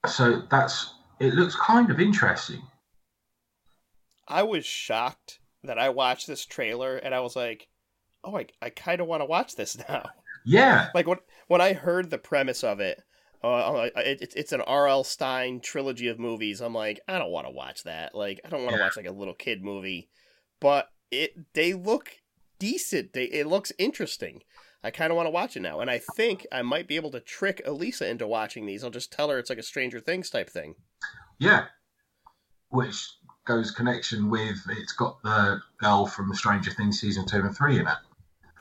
so that's... It looks kind of interesting. I was shocked that I watched this trailer, and I was like, oh, I, I kind of want to watch this now. Yeah. Like, when, when I heard the premise of it, Uh, it, it's an R L. Stine trilogy of movies. I'm like, I don't want to watch that. Like, I don't want to yeah. watch like a little kid movie, but it they look decent. They it looks interesting. I kind of want to watch it now, and I think I might be able to trick Elisa into watching these. I'll just tell her it's like a Stranger Things type thing. Yeah, which goes connection with it's got the girl from Stranger Things season two and three in it.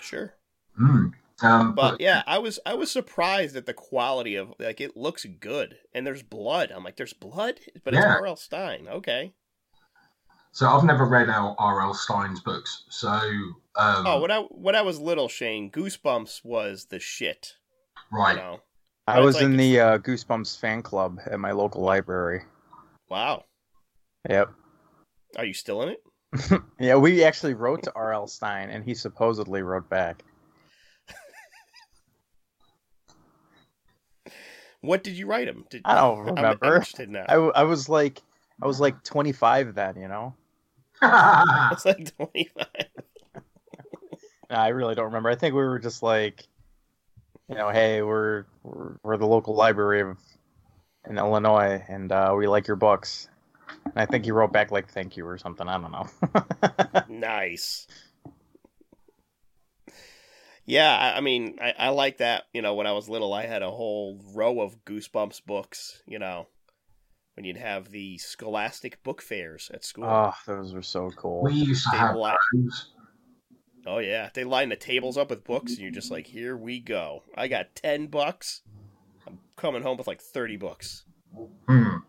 Sure. Hmm. Um, but, but yeah, I was I was surprised at the quality of, like, it looks good, and there's blood. I'm like, there's blood, but it's yeah. R L. Stine, okay. So I've never read R L. Stine's books. So um, oh, when I when I was little, Shane, Goosebumps was the shit, right? You know? I was like, in the uh, Goosebumps fan club at my local library. Wow. Yep. Are you still in it? Yeah, we actually wrote to R L. Stine, and he supposedly wrote back. What did you write him? Did, I don't remember. I'm interested now. I, I was like, I was like twenty-five then, you know. I was like twenty-five. No, I really don't remember. I think we were just like, you know, hey, we're we're, we're the local library of, in Illinois, and uh, we like your books. And I think he wrote back like, thank you or something. I don't know. Nice. Yeah, I mean, I, I like that. You know, when I was little, I had a whole row of Goosebumps books, you know, when you'd have the Scholastic book fairs at school. Oh, those were so cool. We used to have those. Oh, yeah. They lined the tables up with books, and you're just like, here we go. I got ten bucks. I'm coming home with like thirty books. Mm.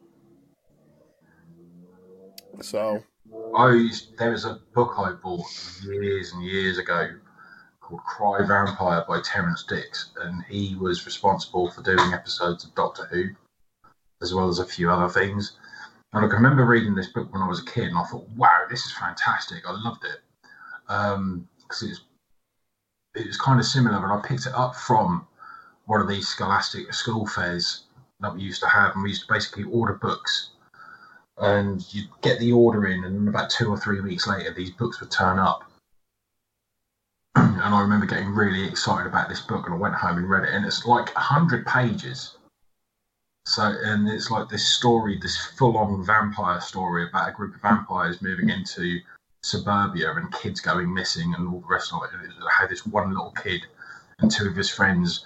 So. I used, there was a book I bought years and years ago called Cry Vampire by Terence Dix, and he was responsible for doing episodes of Doctor Who, as well as a few other things. And I can remember reading this book when I was a kid, and I thought, wow, this is fantastic. I loved it. Um, because it was, it was kind of similar, but I picked it up from one of these scholastic school fairs that we used to have, and we used to basically order books. And you'd get the order in, and about two or three weeks later, these books would turn up. And I remember getting really excited about this book, and I went home and read it, and it's like one hundred pages. So, and it's like this story, this full-on vampire story about a group of vampires moving into suburbia and kids going missing and all the rest of it. I had this one little kid and two of his friends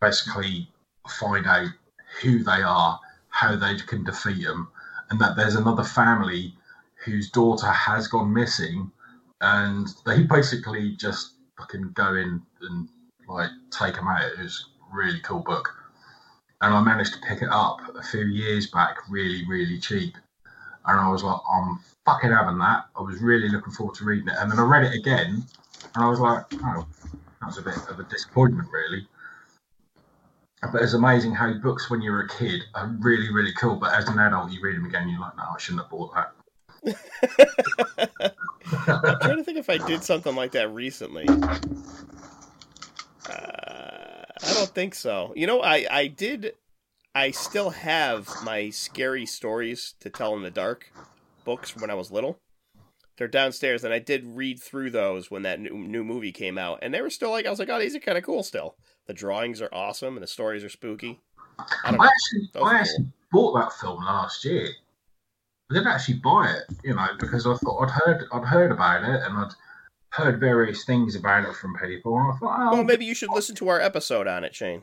basically find out who they are, how they can defeat them, and that there's another family whose daughter has gone missing, and they basically just fucking go in and like take them out. It was a really cool book. And I managed to pick it up a few years back, really, really cheap. And I was like, I'm fucking having that. I was really looking forward to reading it. And then I read it again, and I was like, oh, that was a bit of a disappointment, really. But it's amazing how books, when you were a kid, are really, really cool. But as an adult, you read them again, you're like, no, I shouldn't have bought that. I'm trying to think if I did something like that recently. Uh, I don't think so. You know, I, I did... I still have my Scary Stories to Tell in the Dark books from when I was little. They're downstairs, and I did read through those when that new, new movie came out. And they were still like, I was like, oh, these are kind of cool still. The drawings are awesome, and the stories are spooky. I, don't I know. actually, I actually cool. bought that film last year. I didn't actually buy it, you know, because I thought I'd heard I'd heard about it, and I'd heard various things about it from people. And I thought, oh, well, maybe you should listen to our episode on it, Shane.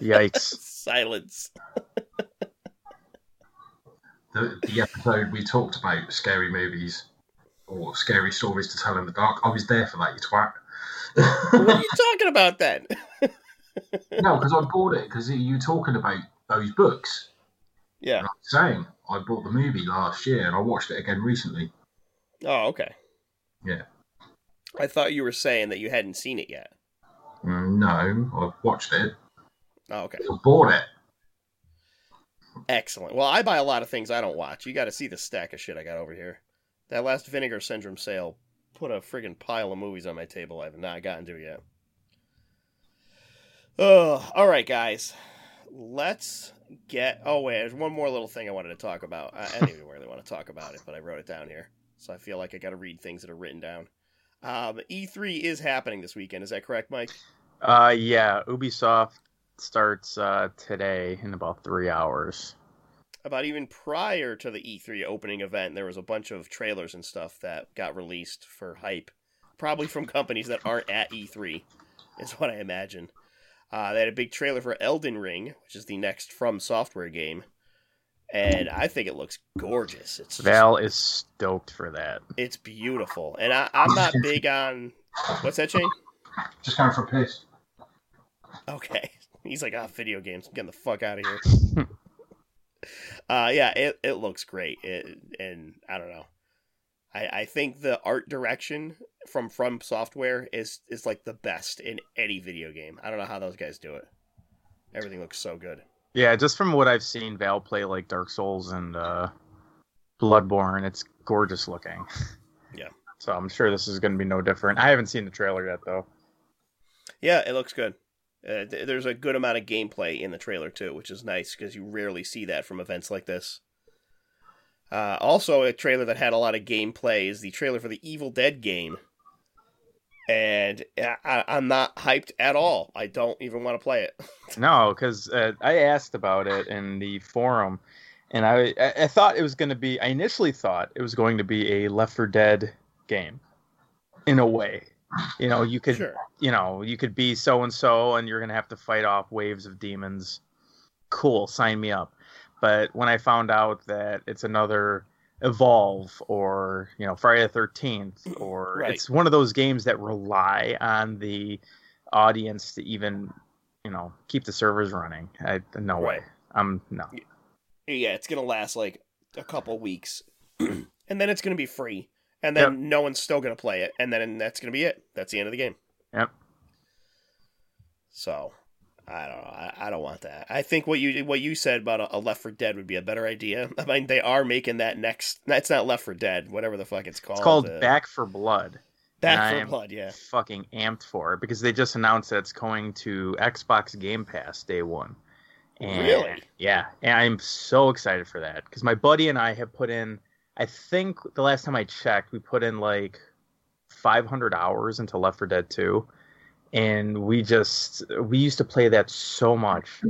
Yikes. Silence. the, the episode we talked about scary movies or scary stories to tell in the dark. I was there for that, you twat. What are you talking about then? No, because I bought it because you were talking about those books. Yeah. And I was saying I bought the movie last year and I watched it again recently. Oh, okay. Yeah. I thought you were saying that you hadn't seen it yet. Mm, no, I've watched it. Oh, okay. I bought it. Excellent. Well, I buy a lot of things I don't watch. You got to see the stack of shit I got over here. That last Vinegar Syndrome sale put a friggin' pile of movies on my table I have not gotten to yet. Oh, all right, guys. Let's get... Oh, wait. There's one more little thing I wanted to talk about. I, I didn't even really want to talk about it, but I wrote it down here. So I feel like I got to read things that are written down. Um, E three is happening this weekend. Is that correct, Mike? Uh, yeah. Ubisoft starts uh, today in about three hours. About even prior to the E three opening event, there was a bunch of trailers and stuff that got released for hype, probably from companies that aren't at E three, is what I imagine. Uh, they had a big trailer for Elden Ring, which is the next From Software game, and I think it looks gorgeous. It's Val just, is stoked for that. It's beautiful, and I, I'm not big on... What's that, Shane? Just going for a piss. Okay. He's like, ah, oh, video games. I'm getting the fuck out of here. uh, yeah, it, it looks great. It, and I don't know. I, I think the art direction from From Software is, is like the best in any video game. I don't know how those guys do it. Everything looks so good. Yeah, just from what I've seen, Valve play like Dark Souls and uh, Bloodborne. It's gorgeous looking. Yeah. So I'm sure this is going to be no different. I haven't seen the trailer yet, though. Yeah, it looks good. Uh, th- there's a good amount of gameplay in the trailer, too, which is nice, because you rarely see that from events like this. Uh, also, a trailer that had a lot of gameplay is the trailer for the Evil Dead game. And I- I'm not hyped at all. I don't even want to play it. No, because uh, I asked about it in the forum, and I I thought it was going to be... I initially thought it was going to be a Left Four Dead game, in a way. You know, you could, sure. you know, you could be so-and-so and you're going to have to fight off waves of demons. Cool. Sign me up. But when I found out that it's another Evolve or, you know, Friday the thirteenth, or right. It's one of those games that rely on the audience to even, you know, keep the servers running. I, no right. way. I'm no. Yeah. It's going to last like a couple weeks. and then it's going to be free, and then yep. no one's still going to play it, and then that's going to be it. That's the end of the game. Yep. So, I don't know. I, I don't want that. I think what you what you said about a, a Left Four Dead would be a better idea. I mean, they are making that next... That's not Left Four Dead, whatever the fuck it's called. It's called uh, Back Four Blood. Back Four Blood, yeah. Fucking amped for it, because they just announced that it's going to Xbox Game Pass day one. And, really? Yeah, and I'm so excited for that, because my buddy and I have put in... I think the last time I checked, we put in like five hundred hours into Left Four Dead two. And we just, we used to play that so much.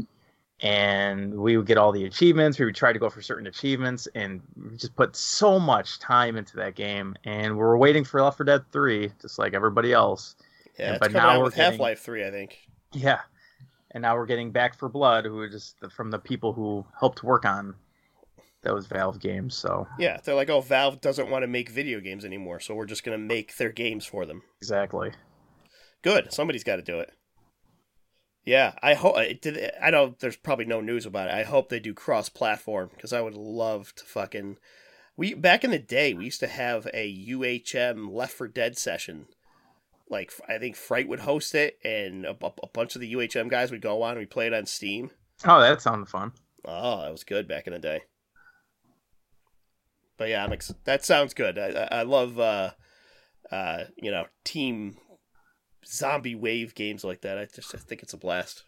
And we would get all the achievements. We would try to go for certain achievements. And we just put so much time into that game. And we were waiting for Left Four Dead three, just like everybody else. Yeah, and, but now we're getting Half-Life three, I think. Yeah. And now we're getting Back Four Blood, who are just from the people who helped work on those Valve games. So yeah, they're like, oh, Valve doesn't want to make video games anymore, so we're just going to make their games for them. Exactly. Good. Somebody's got to do it. Yeah, I hope. I know there's probably no news about it. I hope they do cross-platform, because I would love to fucking. We back in the day, we used to have a U H M Left Four Dead session. Like, I think Fright would host it, and a, a bunch of the U H M guys would go on and we played on Steam. Oh, that sounded fun. Oh, that was good back in the day. But yeah, I'm ex- that sounds good. I, I love, uh, uh, you know, team zombie wave games like that. I just I think it's a blast.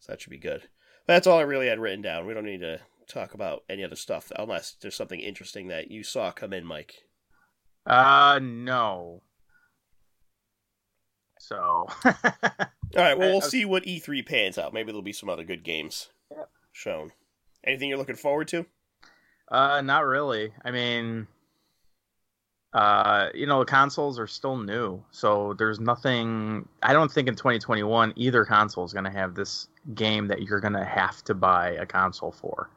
So that should be good. But that's all I really had written down. We don't need to talk about any other stuff unless there's something interesting that you saw come in, Mike. Uh, no. So. All right, well, we'll see what E three pans out. Maybe there'll be some other good games shown. Anything you're looking forward to? Uh, not really. I mean, uh, you know, the consoles are still new, so there's nothing. I don't think in twenty twenty-one either console is going to have this game that you're going to have to buy a console for.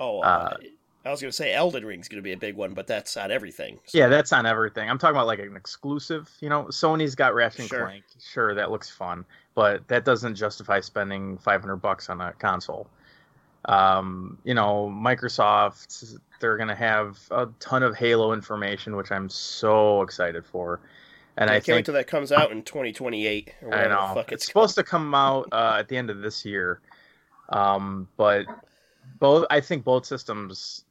Oh, uh, I was going to say Elden Ring's going to be a big one, but that's not everything. So. Yeah, that's not everything. I'm talking about like an exclusive. You know, Sony's got Ratchet and sure. Clank. Sure, that looks fun, but that doesn't justify spending five hundred bucks on a console. Um, you know, Microsoft, they're going to have a ton of Halo information, which I'm so excited for. And I, I can't think, wait till that comes out in twenty twenty-eight. Or I know. The fuck it's it's supposed to come out uh, at the end of this year. Um, but both, I think both systems,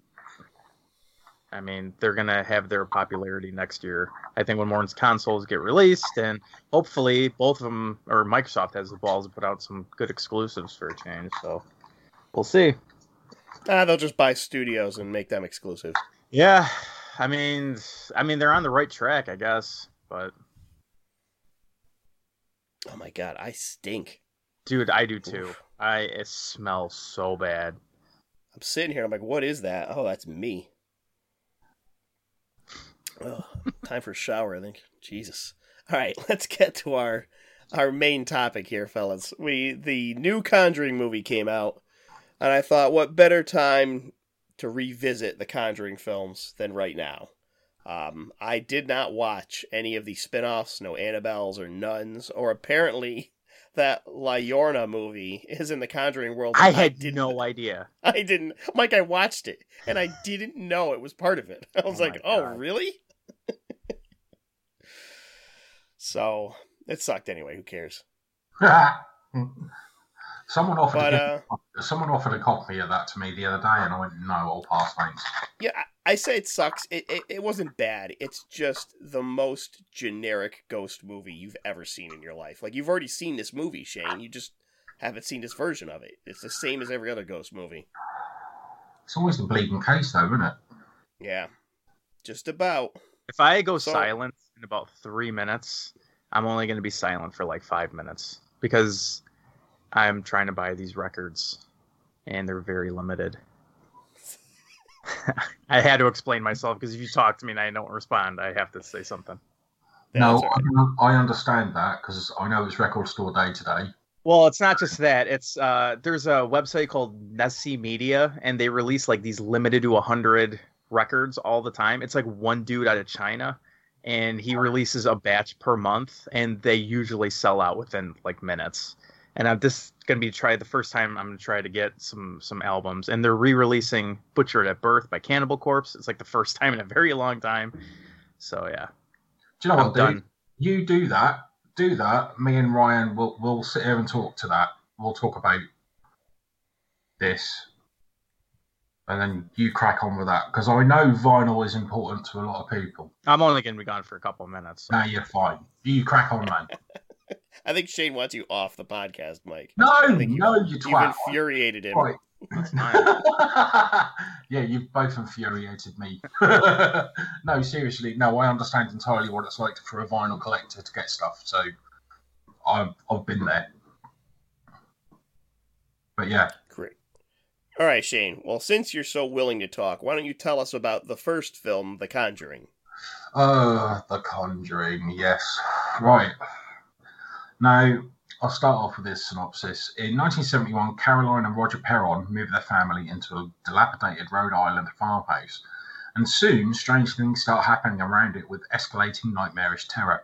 I mean, they're going to have their popularity next year. I think when more consoles get released, and hopefully both of them, or Microsoft has the balls to put out some good exclusives for a change, so... We'll see. Ah, they'll just buy studios and make them exclusive. Yeah, I mean, I mean they're on the right track, I guess. But oh my god, I stink, dude. I do too. Oof. I it smells so bad. I'm sitting here. I'm like, what is that? Oh, that's me. Oh, time for a shower, I think. Jesus. All right, let's get to our our main topic here, fellas. We the new Conjuring movie came out. And I thought, what better time to revisit the Conjuring films than right now? Um, I did not watch any of the spinoffs, no Annabelles or Nuns, or apparently that Llorona movie is in the Conjuring world. I had I no idea. I didn't. Mike, I watched it, and I didn't know it was part of it. I was oh like, oh, really? So, it sucked anyway. Who cares? Someone offered, but, uh, a, someone offered a copy of that to me the other day, and I went, no, I'll pass, thanks. Yeah, I, I say it sucks. It, it it wasn't bad. It's just the most generic ghost movie you've ever seen in your life. Like, you've already seen this movie, Shane. You just haven't seen this version of it. It's the same as every other ghost movie. It's always the bleeding case, though, isn't it? Yeah, just about. If I go so, silent in about three minutes, I'm only going to be silent for, like, five minutes. Because... I'm trying to buy these records, and they're very limited. I had to explain myself, because if you talk to me and I don't respond, I have to say something. No, I understand that, because I know it's Record Store Day today. Well, it's not just that. It's uh, there's a website called Nessie Media, and they release like these limited to one hundred records all the time. It's like one dude out of China, and he releases a batch per month, and they usually sell out within like minutes. And I'm, this going to be try the first time I'm going to try to get some some albums. And they're re-releasing Butchered at Birth by Cannibal Corpse. It's like the first time in a very long time. So, yeah. Do you know I'm what, done. Dude? You do that. Do that. Me and Ryan will will sit here and talk to that. We'll talk about this. And then you crack on with that. Because I know vinyl is important to a lot of people. I'm only going to be gone for a couple of minutes. So. No, you're fine. You crack on, man. I think Shane wants you off the podcast, Mike. No, you, no, you you've twat. infuriated him. Right. Yeah, you've both infuriated me. No, seriously. No, I understand entirely what it's like for a vinyl collector to get stuff. So I've, I've been there. But yeah. Great. All right, Shane. Well, since you're so willing to talk, why don't you tell us about the first film, The Conjuring? Oh, The Conjuring. Yes. Right. Now, I'll start off with this synopsis. In nineteen seventy-one, Caroline and Roger Perron move their family into a dilapidated Rhode Island farmhouse, and soon, strange things start happening around it with escalating nightmarish terror.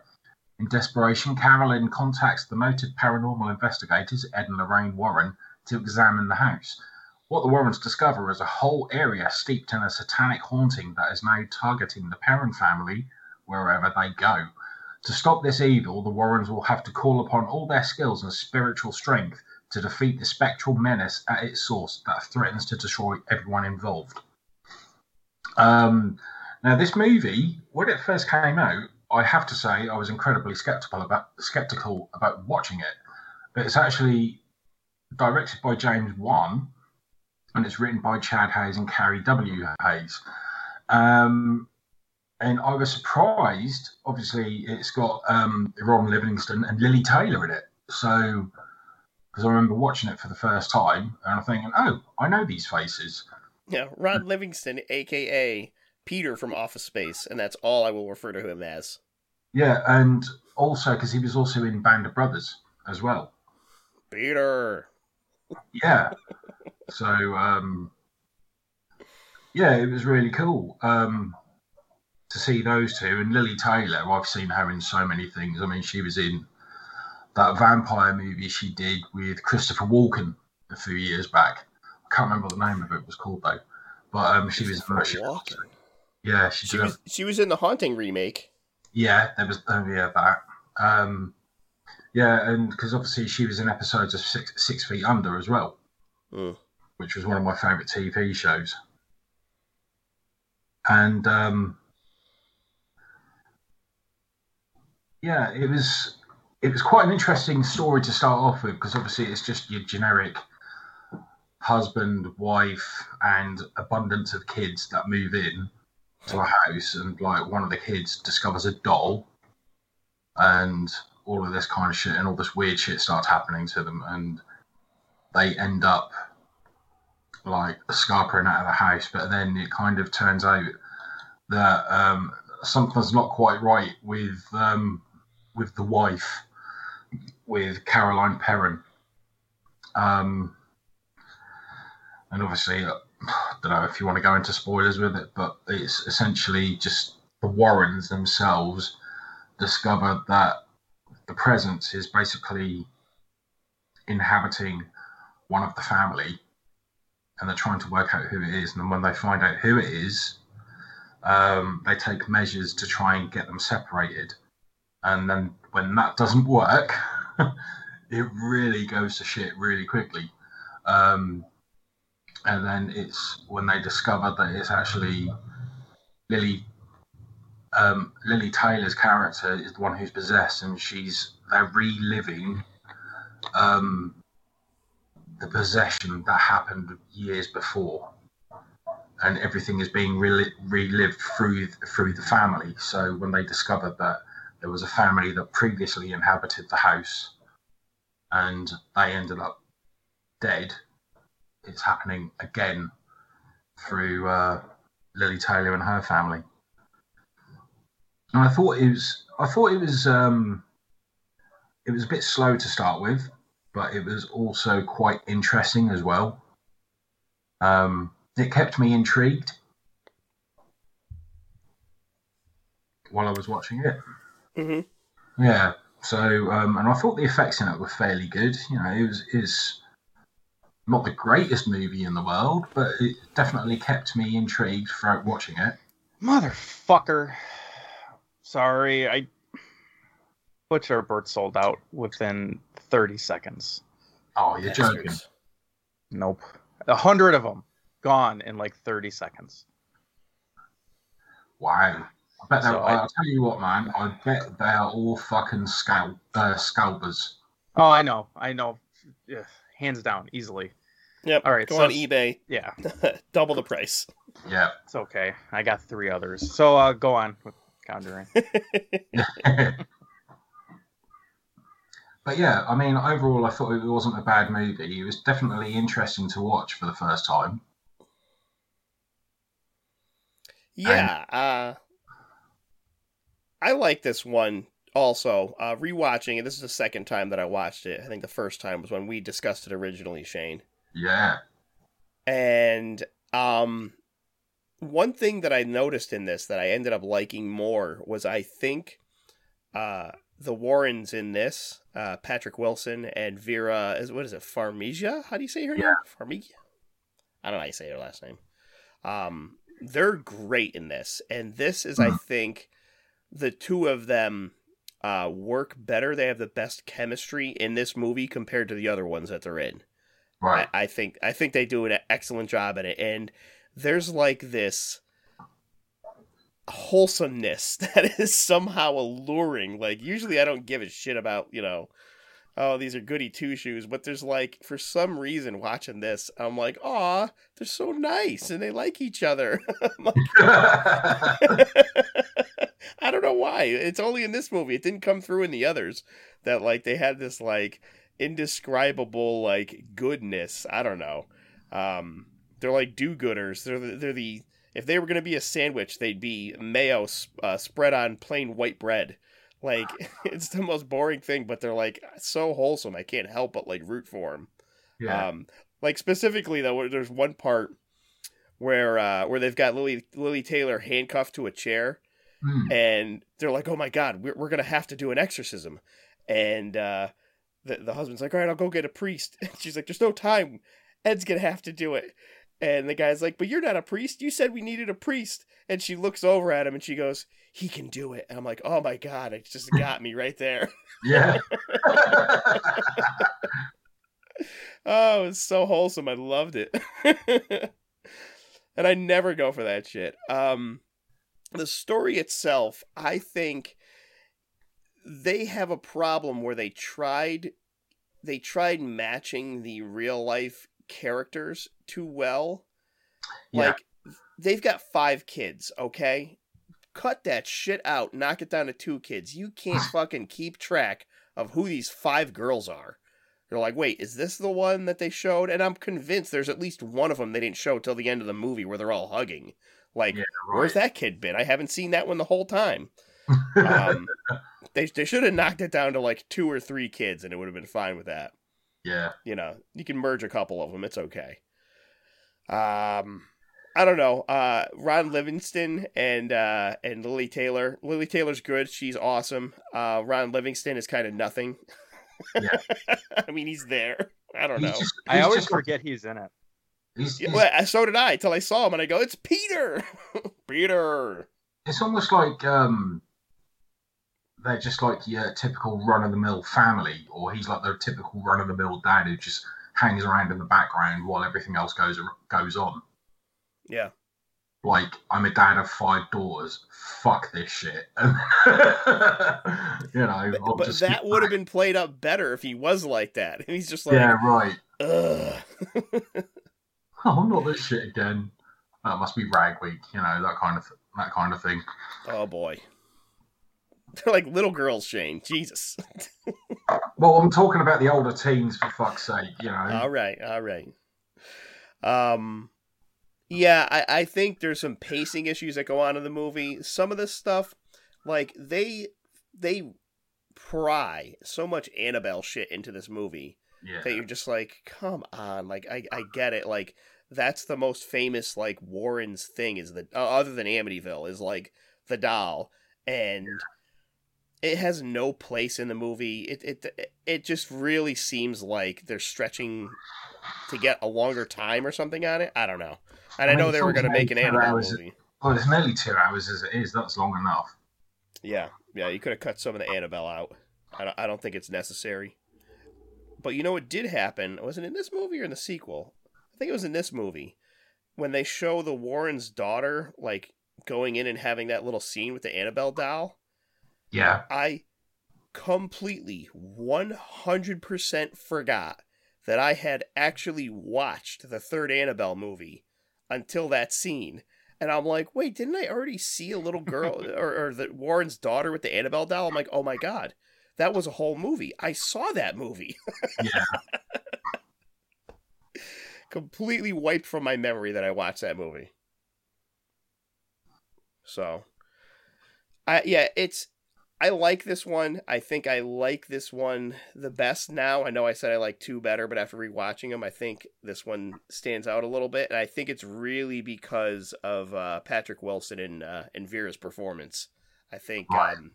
In desperation, Caroline contacts the noted paranormal investigators, Ed and Lorraine Warren, to examine the house. What the Warrens discover is a whole area steeped in a satanic haunting that is now targeting the Perron family wherever they go. To stop this evil, the Warrens will have to call upon all their skills and spiritual strength to defeat the spectral menace at its source that threatens to destroy everyone involved. Um, now, this movie, when it first came out, I have to say I was incredibly skeptical about skeptical about watching it. But it's actually directed by James Wan, and it's written by Chad Hayes and Carrie W. Hayes. Um... And I was surprised, obviously, it's got um, Ron Livingston and Lily Taylor in it. So, because I remember watching it for the first time, and I'm thinking, oh, I know these faces. Yeah, Ron Livingston, a k a. Peter from Office Space, and that's all I will refer to him as. Yeah, and also, because he was also in Band of Brothers as well. Peter! Yeah. So, um, yeah, it was really cool. Um to see those two, and Lily Taylor, I've seen her in so many things. I mean, she was in that vampire movie she did with Christopher Walken a few years back. I can't remember what the name of it was called, though. But um, she was in Russia. Yeah, she, she, was, she was in the Haunting remake. Yeah, there was oh, yeah, that. Um, yeah, and because obviously she was in episodes of Six, Six Feet Under as well, mm. which was one of my favourite T V shows. And... Um, Yeah, it was it was quite an interesting story to start off with, because obviously it's just your generic husband, wife, and abundance of kids that move in to a house, and like one of the kids discovers a doll, and all of this kind of shit, and all this weird shit starts happening to them, and they end up like scarpering out of the house. But then it kind of turns out that um, something's not quite right with. Um, with the wife, with Caroline Perron. Um, and obviously, I don't know if you want to go into spoilers with it, but it's essentially just the Warrens themselves discover that the presence is basically inhabiting one of the family, and they're trying to work out who it is. And then when they find out who it is, um, they take measures to try and get them separated. And then when that doesn't work, it really goes to shit really quickly. Um, and then it's when they discover that it's actually Lily um, Lily Taylor's character is the one who's possessed, and she's they're reliving um, the possession that happened years before, and everything is being re- relived through through the family. So when they discover that. There was a family that previously inhabited the house, and they ended up dead. It's happening again through uh, Lily Taylor and her family. And I thought it was, I thought it was, um, it was a bit slow to start with, but it was also quite interesting as well. Um, it kept me intrigued while I was watching it. Mm-hmm. Yeah, So, um, and I thought the effects in it were fairly good. You know, it was is not the greatest movie in the world, but it definitely kept me intrigued throughout watching it. Motherfucker. Sorry, I Butcher Bert sold out within thirty seconds. Oh, you're Bastards. Joking. Nope. A hundred of them gone in like thirty seconds. Wow. I bet so I, I'll tell you what, man. I bet they are all fucking scalp, uh, scalpers. Oh, I know. I know. Ugh, hands down, easily. Yep. All right. Go so, on eBay. Yeah. Double the price. Yeah. It's okay. I got three others. So uh, go on with Conjuring. But yeah, I mean, overall, I thought it wasn't a bad movie. It was definitely interesting to watch for the first time. Yeah. And... Uh... I like this one also, uh, rewatching it. This is the second time that I watched it. I think the first time was when we discussed it originally, Shane. Yeah. And um, one thing that I noticed in this that I ended up liking more was I think uh, the Warrens in this, uh, Patrick Wilson and Vera, is, what is it, Farmiga? How do you say her yeah. name? Farmiga? I don't know how you say her last name. Um, they're great in this. And this is, mm-hmm. I think... the two of them uh, work better. They have the best chemistry in this movie compared to the other ones that they're in. Right. I, I think I think they do an excellent job at it. And there's like this wholesomeness that is somehow alluring. Like, usually I don't give a shit about, you know, oh, these are goody two-shoes. But there's like, for some reason, watching this, I'm like, aw, they're so nice and they like each other. I'm like, oh. I don't know why. It's only in this movie. It didn't come through in the others that, like, they had this, like, indescribable, like, goodness. I don't know. Um, they're like do-gooders. They're the, they're the if they were going to be a sandwich, they'd be mayo uh, spread on plain white bread. Like, it's the most boring thing, but they're, like, so wholesome. I can't help but, like, root for them. Yeah. Um, like, specifically, though, there's one part where uh, where they've got Lily Lily Taylor handcuffed to a chair. Mm. And they're like, oh my God, we're, we're going to have to do an exorcism. And uh, the, the husband's like, all right, I'll go get a priest. And she's like, there's no time. Ed's going to have to do it. And the guy's like, but you're not a priest. You said we needed a priest. And she looks over at him and she goes, he can do it. And I'm like, oh my God, it just got me right there. Yeah. Oh, it's so wholesome. I loved it. And I never go for that shit. Um. The story itself, I think they have a problem where they tried they tried matching the real life characters too well. Yeah. Like, they've got five kids, okay? Cut that shit out, knock it down to two kids. You can't fucking keep track of who these five girls are. You're like, wait, is this the one that they showed? And I'm convinced there's at least one of them they didn't show till the end of the movie where they're all hugging. Like, yeah, right. Where's that kid been? I haven't seen that one the whole time. Um, they they should have knocked it down to like two or three kids, and it would have been fine with that. Yeah, you know, you can merge a couple of them. It's okay. Um, I don't know. Uh, Ron Livingston and uh, and Lily Taylor. Lily Taylor's good. She's awesome. Uh, Ron Livingston is kind of nothing. Yeah. I mean, he's there. I don't he's know. Just, I always just... forget he's in it. He's, he's, well, so did I, till I saw him, and I go, it's Peter! Peter! It's almost like um, they're just like your typical run-of-the-mill family, or he's like the typical run-of-the-mill dad who just hangs around in the background while everything else goes goes on. Yeah. Like, I'm a dad of five daughters. Fuck this shit. you know, But, but that would have been played up better if he was like that. He's just like... Yeah, right. Ugh. Oh, not this shit again. That must be rag week, you know, that kind of that kind of thing. Oh boy, they're like little girls, Shane. Jesus. Well, I'm talking about the older teens, for fuck's sake, you know. All right, all right. Um, yeah, I, I think there's some pacing issues that go on in the movie. Some of this stuff, like they they pry so much Annabelle shit into this movie. Yeah. That you're just like, come on, like I, I get it, like. That's the most famous, like, Warren's thing is the uh, other than Amityville is like the doll, and it has no place in the movie. It it it just really seems like they're stretching to get a longer time or something on it. I don't know. And I, mean, I know they were going to make an animal movie. Is, well, it's nearly two hours as it is. That's long enough. Yeah, yeah. You could have cut some of the Annabelle out. I don't, I don't think it's necessary. But you know what did happen? Was it in this movie or in the sequel? I think it was in this movie. When they show the Warren's daughter, like, going in and having that little scene with the Annabelle doll. Yeah. I completely, one hundred percent forgot that I had actually watched the third Annabelle movie until that scene. And I'm like, wait, didn't I already see a little girl or, or the Warren's daughter with the Annabelle doll? I'm like, oh my God, that was a whole movie. I saw that movie. Yeah. Completely wiped from my memory that I watched that movie. So, I yeah, it's, I like this one. I think I like this one the best now. I know I said I like two better, but after rewatching them, I think this one stands out a little bit. And I think it's really because of uh, Patrick Wilson and uh, and Vera's performance. I think um,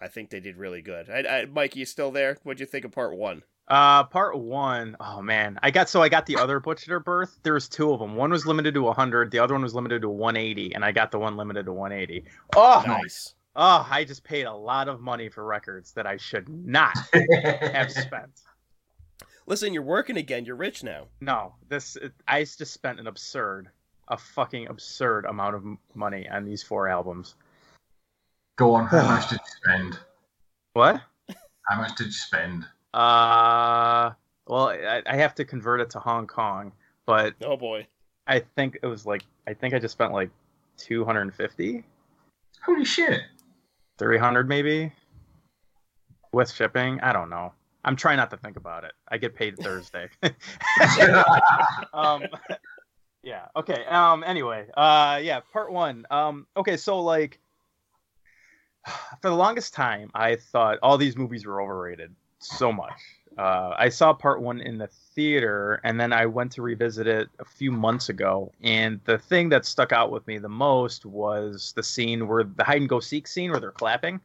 I think they did really good. I, I, Mike, you still there? What'd you think of part one? Uh, part one. Oh man, I got so I got the other Butcher Birth. There was two of them. One was limited to one hundred. The other one was limited to one eighty, and I got the one limited to one eighty. Oh, nice. Oh, I just paid a lot of money for records that I should not have spent. Listen, you're working again. You're rich now. No, this I just spent an absurd, a fucking absurd amount of money on these four albums. Go on. How much did you spend? What? How much did you spend? Uh, well, I, I have to convert it to Hong Kong, but oh boy, I think it was like I think I just spent like two hundred and fifty. Holy shit. three hundred maybe? With shipping? I don't know. I'm trying not to think about it. I get paid Thursday. um, yeah. Okay. Um. Anyway. Uh. Yeah. Part one. Um. Okay. So like, for the longest time, I thought all these movies were overrated so much. Uh. I saw part one in the theater, and then I went to revisit it a few months ago, and the thing that stuck out with me the most was the scene where the hide and go seek scene where they're clapping.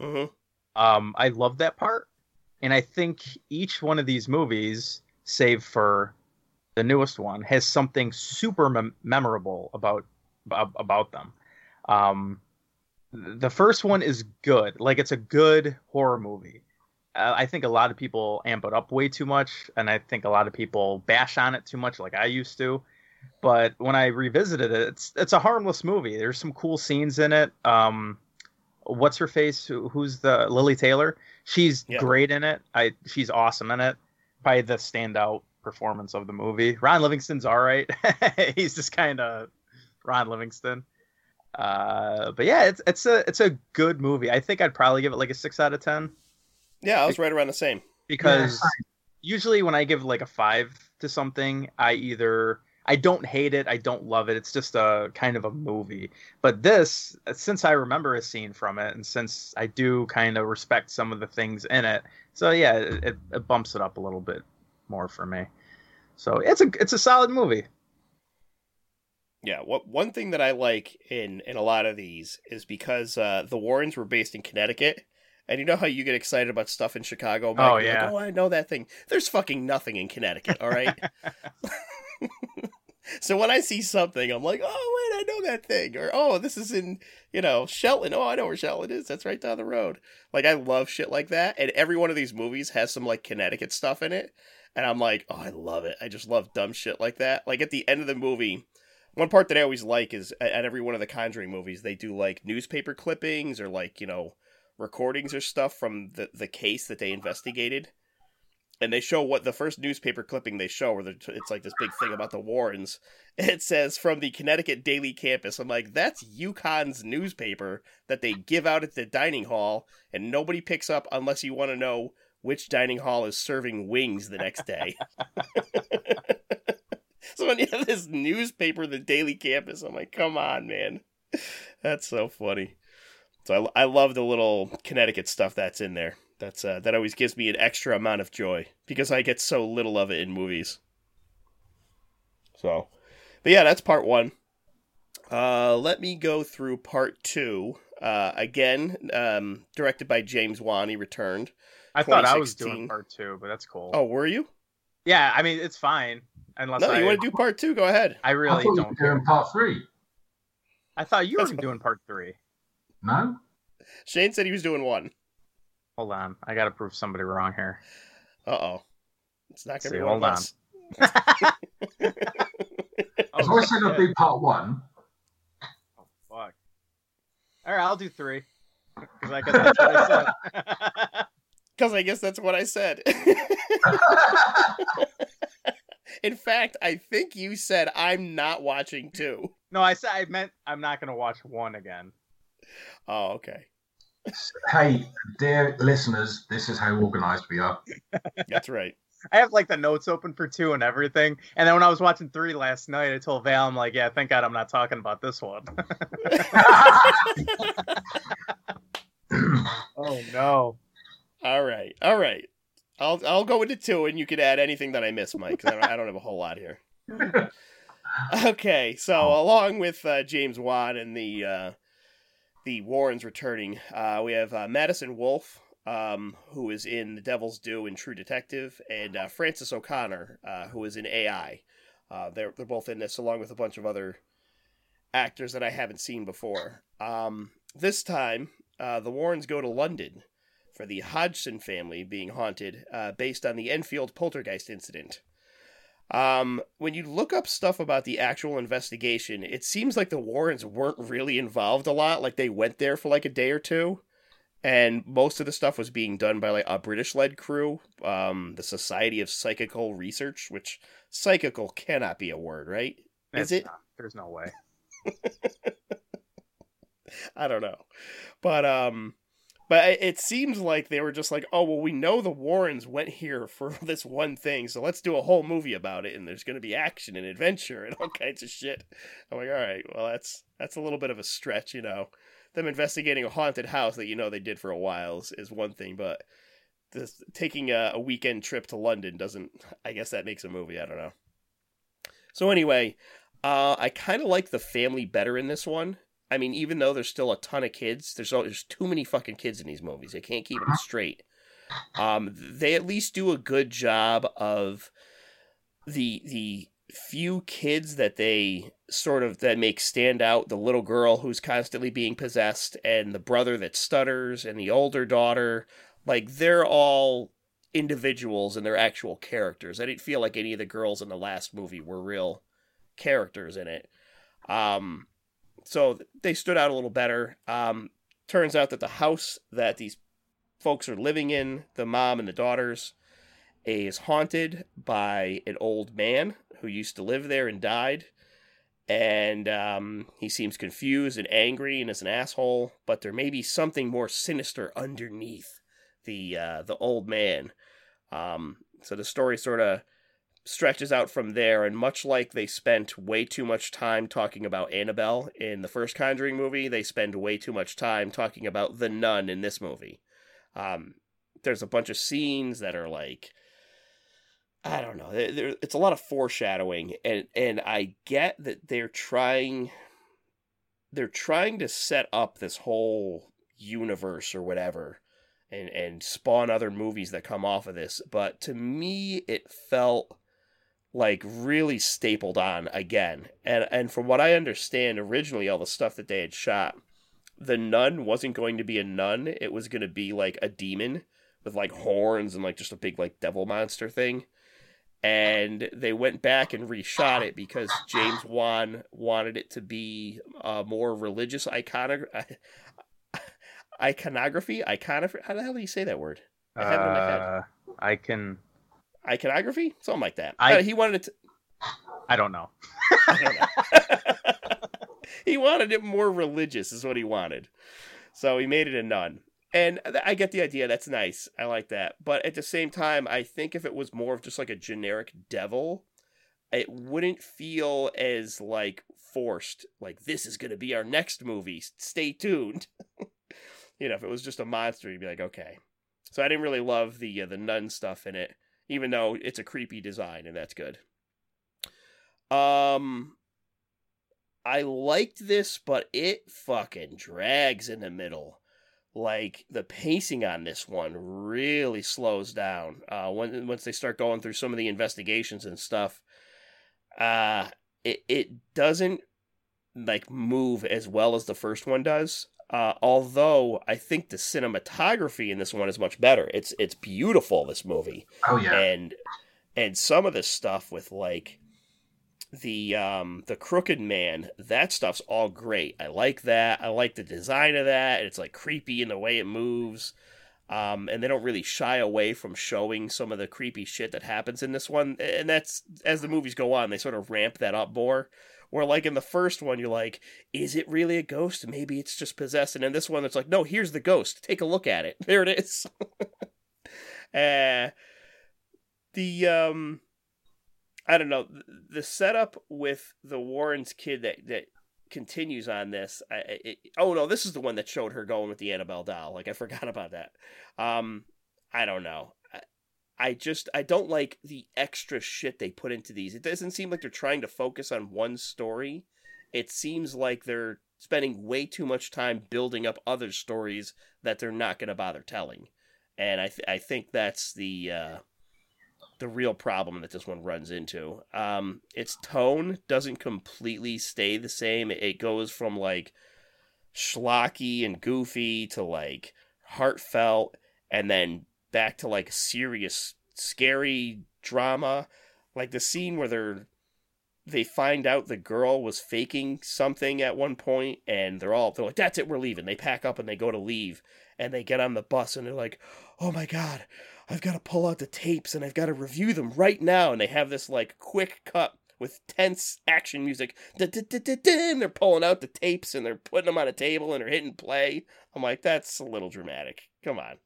Mm-hmm. um I love that part, and I think each one of these movies, save for the newest one, has something super mem- memorable about about them. Um the first one is good. Like, it's a good horror movie. I think a lot of people amp it up way too much, and I think a lot of people bash on it too much, like I used to. But when I revisited it, it's it's a harmless movie. There's some cool scenes in it. Um, what's her face? Who, who's the Lily Taylor? She's yeah. great in it. I she's awesome in it. Probably the standout performance of the movie. Ron Livingston's all right. He's just kind of Ron Livingston. Uh, but yeah, it's it's a it's a good movie. I think I'd probably give it like a six out of ten. Yeah, I was right around the same. Because yeah. usually when I give like a five to something, I either I don't hate it, I don't love it. It's just a kind of a movie. But this, since I remember a scene from it, and since I do kind of respect some of the things in it, so yeah, it, it bumps it up a little bit more for me. So it's a it's a solid movie. Yeah, what one thing that I like in in a lot of these is because uh, the Warrens were based in Connecticut. And you know how you get excited about stuff in Chicago? Mike? Oh, You're yeah. Like, oh, I know that thing. There's fucking nothing in Connecticut, all right? So when I see something, I'm like, oh, wait, I know that thing. Or, oh, this is in, you know, Shelton. Oh, I know where Shelton is. That's right down the road. Like, I love shit like that. And every one of these movies has some, like, Connecticut stuff in it. And I'm like, oh, I love it. I just love dumb shit like that. Like, at the end of the movie... One part that I always like is at every one of the Conjuring movies, they do, like, newspaper clippings or, like, you know... recordings or stuff from the, the case that they investigated, and they show what the first newspaper clipping they show where it's like this big thing about the Warrens. It says from the Connecticut Daily Campus. I'm like, that's UConn's newspaper that they give out at the dining hall and nobody picks up unless you want to know which dining hall is serving wings the next day. So when you have this newspaper, the Daily Campus, I'm like, come on, man. That's so funny. So I, I love the little Connecticut stuff that's in there. That's uh, that always gives me an extra amount of joy because I get so little of it in movies. So, but yeah, that's part one. Uh, let me go through part two. Uh, again, um, directed by James Wan, he returned. I thought I was doing part two, but that's cool. Oh, were you? Yeah, I mean, it's fine. Unless no, I... you want to do part two, go ahead. I really I don't. You were doing part three. I thought you that's were what... doing part three. No? Shane said he was doing one. Hold on. I got to prove somebody wrong here. Uh-oh. It's not going to be one of us. Hold on. It's always going to be part one. Oh, fuck. All right, I'll do three. Because I guess that's what I said. Because I guess that's what I said. In fact, I think you said I'm not watching two. No, I said I meant I'm not going to watch one again. Oh, okay. Hey, dear listeners, this is how organized we are. That's right. I have like the notes open for two and everything. And then when I was watching three last night, I told Val, I'm like, yeah, thank God I'm not talking about this one. Oh, no. All right. All right. I'll I'll go into two and you could add anything that I miss, Mike, because I don't, I don't have a whole lot here. Okay. So along with uh, James Wan and the uh, the Warrens returning, uh, we have uh, Madison Wolfe, um, who is in The Devil's Due and True Detective, and uh, Francis O'Connor, uh, who is in A I. Uh, they're, they're both in this, along with a bunch of other actors that I haven't seen before. Um, this time, uh, the Warrens go to London for the Hodgson family being haunted, uh, based on the Enfield poltergeist incident. Um, when you look up stuff about the actual investigation, it seems like the Warrens weren't really involved a lot. Like, they went there for like a day or two, and most of the stuff was being done by like a British-led crew, um, the Society of Psychical Research, which psychical cannot be a word, right? That's Is it? Not, there's no way. I don't know. But, um... But it seems like they were just like, oh, well, we know the Warrens went here for this one thing, so let's do a whole movie about it, and there's going to be action and adventure and all kinds of shit. I'm like, all right, well, that's that's a little bit of a stretch, you know. Them investigating a haunted house that you know they did for a while is, is one thing, but this, taking a, a weekend trip to London doesn't, I guess that makes a movie, I don't know. So anyway, uh, I kind of like the family better in this one. I mean, even though there's still a ton of kids, there's there's too many fucking kids in these movies. They can't keep them straight. Um, they at least do a good job of the the few kids that they sort of that make stand out. The little girl who's constantly being possessed, and the brother that stutters, and the older daughter. Like, they're all individuals and they're actual characters. I didn't feel like any of the girls in the last movie were real characters in it. Um... So they stood out a little better. Um, turns out that the house that these folks are living in, the mom and the daughters, is haunted by an old man who used to live there and died. And um, he seems confused and angry and is an asshole. But there may be something more sinister underneath the uh, the old man. Um, so the story sort of stretches out from there, and much like they spent way too much time talking about Annabelle in the first Conjuring movie, they spend way too much time talking about the nun in this movie. Um, there's a bunch of scenes that are like, I don't know, there, it's a lot of foreshadowing, and and I get that they're trying, they're trying to set up this whole universe or whatever, and and spawn other movies that come off of this, but to me it felt like really stapled on again. And and from what I understand, originally all the stuff that they had shot, the nun wasn't going to be a nun. It was going to be like a demon with like horns and like just a big like devil monster thing. And they went back and reshot it because James Wan wanted it to be a more religious iconog- iconography. Iconography? How the hell do you say that word? I have it in my head. Uh, I can... Iconography? Something like that. I, uh, he wanted it to... I don't know. I don't know. He wanted it more religious is what he wanted. So he made it a nun. And I get the idea. That's nice. I like that. But at the same time, I think if it was more of just like a generic devil, it wouldn't feel as like forced. Like, this is going to be our next movie. Stay tuned. You know, if it was just a monster, you'd be like, okay. So I didn't really love the uh, the nun stuff in it. Even though it's a creepy design, and that's good. Um, I liked this, but it fucking drags in the middle. Like, the pacing on this one really slows down. Uh, when, once they start going through some of the investigations and stuff, uh, it, it doesn't, like, move as well as the first one does. Uh, although, I think the cinematography in this one is much better. It's it's beautiful, this movie. Oh, yeah. And, and some of this stuff with, like, the um the crooked man, that stuff's all great. I like that. I like the design of that. It's like creepy in the way it moves, um and they don't really shy away from showing some of the creepy shit that happens in this one. And that's, as the movies go on, they sort of ramp that up more, where like in the first one you're like, is it really a ghost? Maybe it's just possessed. And in this one it's like, no, here's the ghost, take a look at it, there it is. uh the um I don't know, the setup with the Warren's kid that, that continues on this. I, it, oh, no, this is the one that showed her going with the Annabelle doll. Like, I forgot about that. Um, I don't know. I, I just, I don't like the extra shit they put into these. It doesn't seem like they're trying to focus on one story. It seems like they're spending way too much time building up other stories that they're not going to bother telling. And I th- I think that's the... Uh, the real problem that this one runs into. Um, its tone doesn't completely stay the same. It goes from like schlocky and goofy to like heartfelt, and then back to like serious, scary drama. Like the scene where they're, they find out the girl was faking something at one point, and they're all, they're like, that's it, we're leaving. They pack up and they go to leave, and they get on the bus and they're like, oh my God, I've got to pull out the tapes and I've got to review them right now. And they have this like quick cut with tense action music. And they're pulling out the tapes and they're putting them on a table and they're hitting play. I'm like, that's a little dramatic. Come on.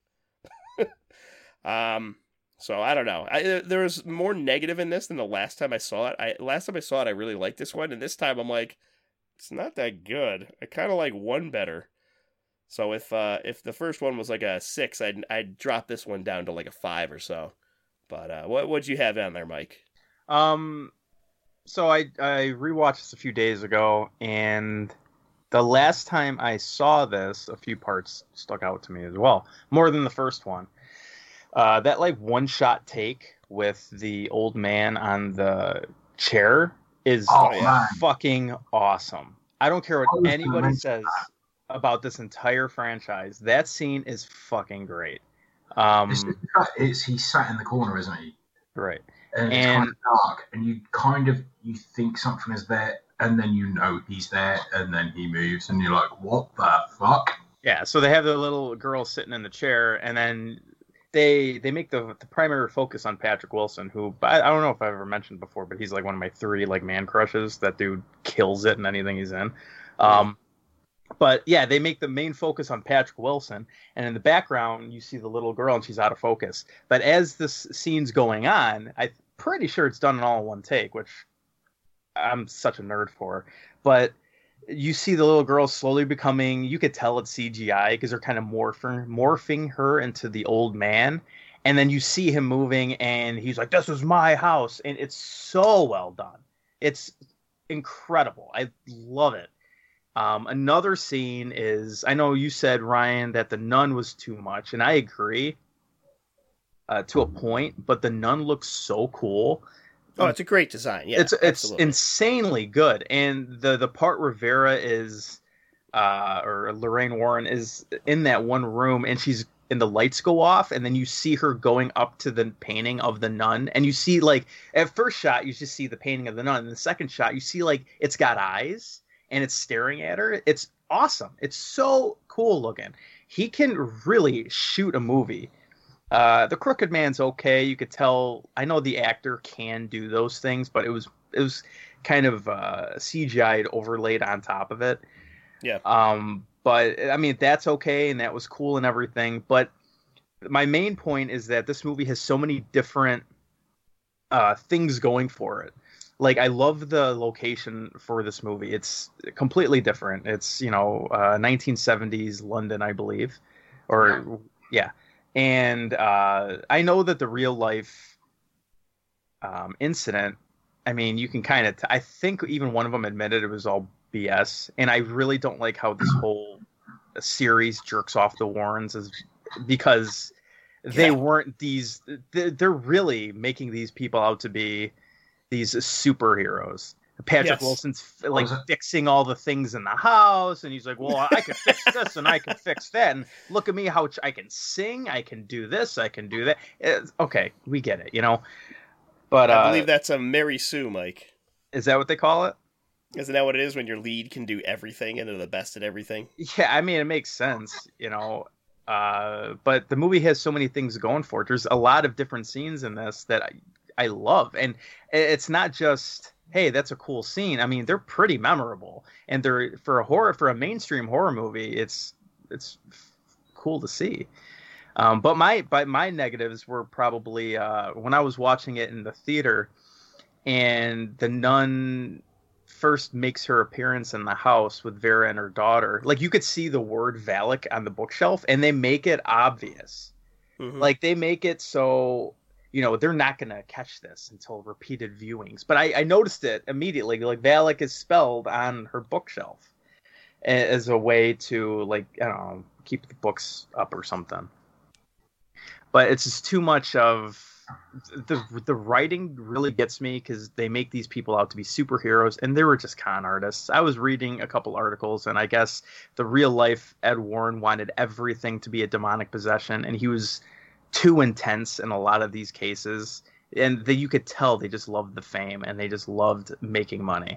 um, so I don't know. I, there's more negative in this than the last time I saw it. I, last time I saw it, I really liked this one. And this time I'm like, it's not that good. I kind of like one better. So if uh, if the first one was like a six, I'd I'd drop this one down to like a five or so. But uh, what what'd you have on there, Mike? Um, so I I rewatched this a few days ago, and the last time I saw this, a few parts stuck out to me as well, more than the first one. Uh, that like one shot take with the old man on the chair is oh, like, fucking awesome. I don't care what anybody says about this entire franchise, that scene is fucking great. Um, it's, it's, he's sat in the corner, isn't he? Right. And, and it's kind of dark, and you kind of you think something is there, and then you know he's there, and then he moves, and you're like, what the fuck? Yeah. So they have the little girl sitting in the chair, and then they they make the the primary focus on Patrick Wilson, who I, I don't know if I've ever mentioned before, but he's like one of my three like man crushes. That dude kills it in anything he's in. Um, But, yeah, they make the main focus on Patrick Wilson, and in the background, you see the little girl, and she's out of focus. But as this scene's going on, I'm pretty sure it's done in all one take, which I'm such a nerd for. But you see the little girl slowly becoming, you could tell it's C G I, because they're kind of morphing, morphing her into the old man. And then you see him moving, and he's like, this is my house. And it's so well done. It's incredible. I love it. Um, another scene is, I know you said, Ryan, that the nun was too much, and I agree uh, to a point, but the nun looks so cool. Oh, it's a great design. Yeah, it's it's insanely good. And the, the part where Vera is, uh, or Lorraine Warren is in that one room, and she's and the lights go off, and then you see her going up to the painting of the nun, and you see, like, at first shot, you just see the painting of the nun, and the second shot, you see, like, it's got eyes, and it's staring at her. It's awesome. It's so cool looking. He can really shoot a movie. Uh, the Crooked Man's okay. You could tell. I know the actor can do those things, but it was it was kind of uh, C G I'd overlaid on top of it. Yeah. Um. But I mean, that's okay, and that was cool and everything. But my main point is that this movie has so many different uh, things going for it. Like, I love the location for this movie. It's completely different. It's, you know, uh, nineteen seventies London, I believe. Or, yeah. yeah. And uh, I know that the real-life um, incident, I mean, you can kind of... T- I think even one of them admitted it was all B S, and I really don't like how this whole series jerks off the Warrens, is because they yeah. weren't these. They're really making these people out to be these superheroes. Patrick yes. Wilson's like fixing all the things in the house, and he's like, well, I can fix this and I can fix that, and look at me, how I can sing, I can do this, I can do that. It's, okay, we get it, you know. But I uh, believe that's a Mary Sue, Mike. Is that what they call it? Isn't that what it is when your lead can do everything and they're the best at everything? Yeah, I mean, it makes sense, you know. Uh, but the movie has so many things going for it. There's a lot of different scenes in this that I, I love, and it's not just, hey, that's a cool scene. I mean, they're pretty memorable, and they're for a horror, for a mainstream horror movie, it's it's cool to see. Um, but my but my negatives were probably uh, when I was watching it in the theater, and the nun first makes her appearance in the house with Vera and her daughter. Like, you could see the word Valak on the bookshelf, and they make it obvious. Mm-hmm. Like, they make it so, you know, they're not going to catch this until repeated viewings. But I, I noticed it immediately. Like, Valak is spelled on her bookshelf as a way to, like, I don't know, keep the books up or something. But it's just too much of the the writing really gets me, because they make these people out to be superheroes, and they were just con artists. I was reading a couple articles, and I guess the real life Ed Warren wanted everything to be a demonic possession, and he was too intense in a lot of these cases, and that you could tell they just loved the fame and they just loved making money.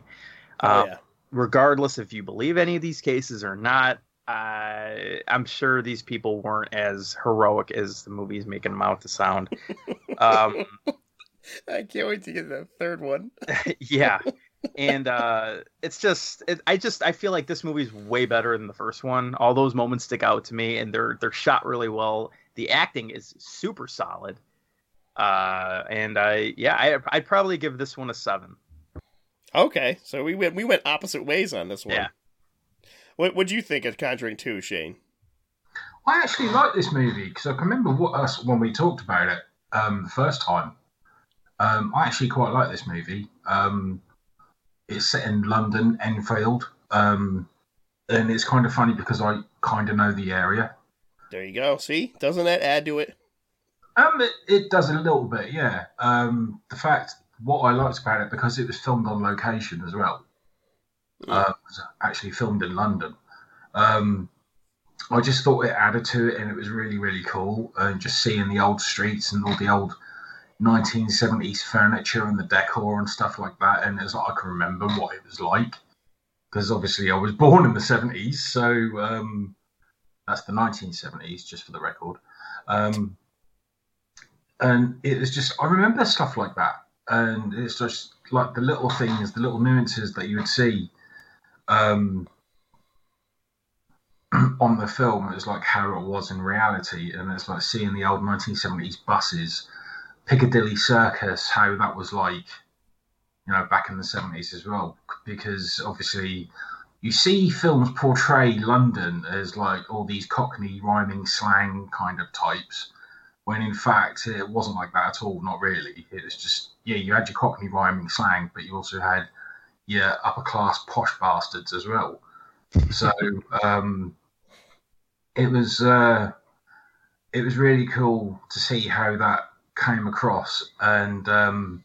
Oh, yeah. um, regardless if you believe any of these cases or not, Uh, I'm sure these people weren't as heroic as the movie's making them out to sound. Um, I can't wait to get the third one. Yeah. And uh, it's just, it, I just, I feel like this movie's way better than the first one. All those moments stick out to me, and they're, they're shot really well. The acting is super solid. Uh, and I, yeah, I, I'd probably give this one a seven. Okay. So we went, we went opposite ways on this one. Yeah. What would you think of Conjuring two, Shane? I actually like this movie, because I can remember what us when we talked about it um, the first time. Um, I actually quite like this movie. Um, it's set in London, Enfield, um, and it's kind of funny because I kind of know the area. There you go. See, doesn't that add to it? Um, it, it does a little bit, yeah. Um, the fact what I liked about it, because it was filmed on location as well. Yeah. Uh, actually filmed in London. Um, I just thought it added to it, and it was really, really cool. And uh, just seeing the old streets and all the old nineteen seventies furniture and the decor and stuff like that. And it's like I can remember what it was like, because obviously I was born in the seventies, so um, that's the nineteen seventies, just for the record. Um, and it was just I remember stuff like that, and it's just like the little things, the little nuances that you would see. Um, on the film, it was like how it was in reality, and it's like seeing the old nineteen seventies buses, Piccadilly Circus, how that was like, you know, back in the seventies as well, because obviously you see films portray London as like all these Cockney rhyming slang kind of types, when in fact it wasn't like that at all, not really. It was just, yeah, you had your Cockney rhyming slang, but you also had yeah, upper-class posh bastards as well. So um, it was uh, it was really cool to see how that came across. And, um,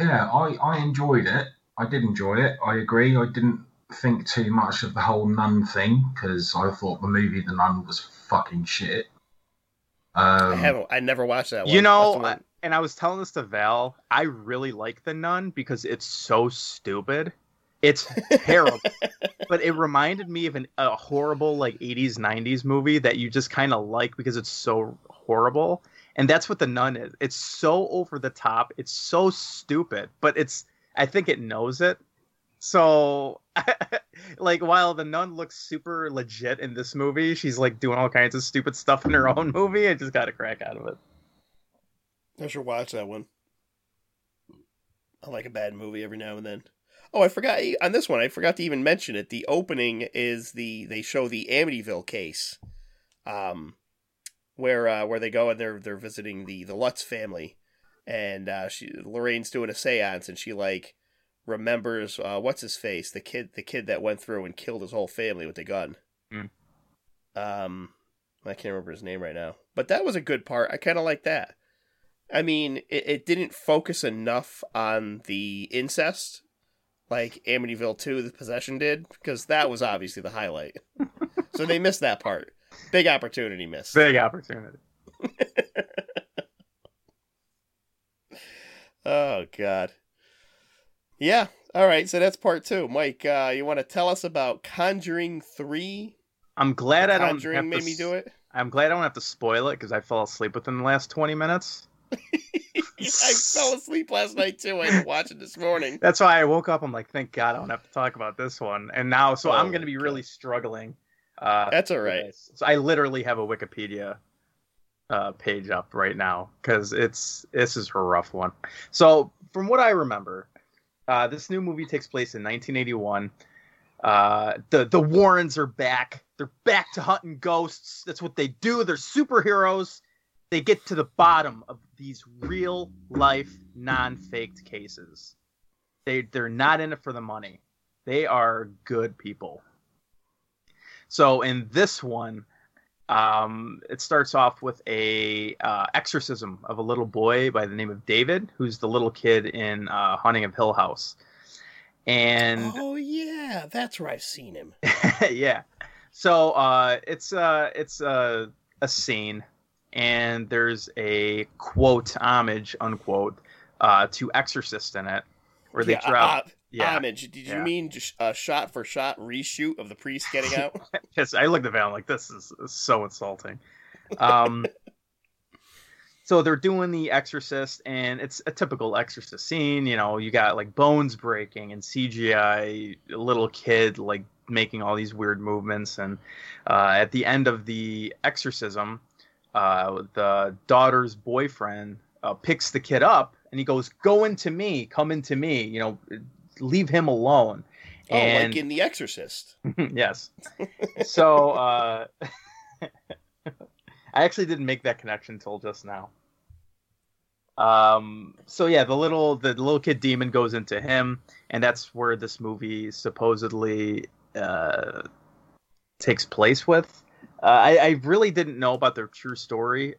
yeah, I, I enjoyed it. I did enjoy it. I agree. I didn't think too much of the whole nun thing, because I thought the movie The Nun was fucking shit. Um, I haven't. I never watched that one. You know... And I was telling this to Val, I really like The Nun because it's so stupid. It's terrible. But it reminded me of an, a horrible like eighties, nineties movie that you just kind of like because it's so horrible. And that's what The Nun is. It's so over the top. It's so stupid. But it's, I think it knows it. So, like, while The Nun looks super legit in this movie, she's like doing all kinds of stupid stuff in her own movie. I just got a crack out of it. I should watch that one. I like a bad movie every now and then. Oh, I forgot on this one. I forgot to even mention it. The opening is the they show the Amityville case, um, where uh, where they go and they're they're visiting the the Lutz family, and uh, she Lorraine's doing a séance, and she like remembers uh, what's his face, the kid, the kid that went through and killed his whole family with a gun. Mm. Um, I can't remember his name right now, but that was a good part. I kind of like that. I mean, it, it didn't focus enough on the incest, like Amityville two, The Possession did, because that was obviously the highlight. So they missed that part. Big opportunity missed. Big opportunity. Oh, God. Yeah. All right. So that's part two. Mike, uh, you want to tell us about Conjuring three? I'm glad I don't Conjuring have to... made me do it. I'm glad I don't have to spoil it because I fell asleep within the last twenty minutes. Yeah, I fell asleep last night, too. I didn't watch it this morning. That's why I woke up. I'm like, thank God I don't have to talk about this one. And now, so oh, I'm going to be really struggling. Uh, that's all right. So I literally have a Wikipedia uh, page up right now because it's this is a rough one. So from what I remember, uh, this new movie takes place in nineteen eighty-one. Uh, the, the Warrens are back. They're back to hunting ghosts. That's what they do. They're superheroes. They get to the bottom of these real life, non-faked cases. They, they're not in it for the money. They are good people. So in this one, um, it starts off with a, uh, exorcism of a little boy by the name of David, who's the little kid in, uh, Haunting of Hill House. And oh yeah, that's where I've seen him. Yeah. So uh, it's uh, it's uh, a scene, and there's a quote homage unquote uh, to Exorcist in it, where they yeah, drop uh, yeah, homage. Did you yeah. mean just a shot for shot reshoot of the priest getting out? Yes, I looked at that. I'm like, this is so insulting. Um, so they're doing the Exorcist, and it's a typical Exorcist scene. You know, you got like bones breaking and C G I, a little kid like making all these weird movements. And uh, at the end of the exorcism, uh, the daughter's boyfriend uh, picks the kid up, and he goes, "Go into me, come into me. You know, leave him alone." Oh, and... like in The Exorcist. Yes. So. Uh... I actually didn't make that connection until just now. Um, so yeah, the little the little kid demon goes into him, and that's where this movie supposedly uh, takes place with. Uh, I, I really didn't know about the true story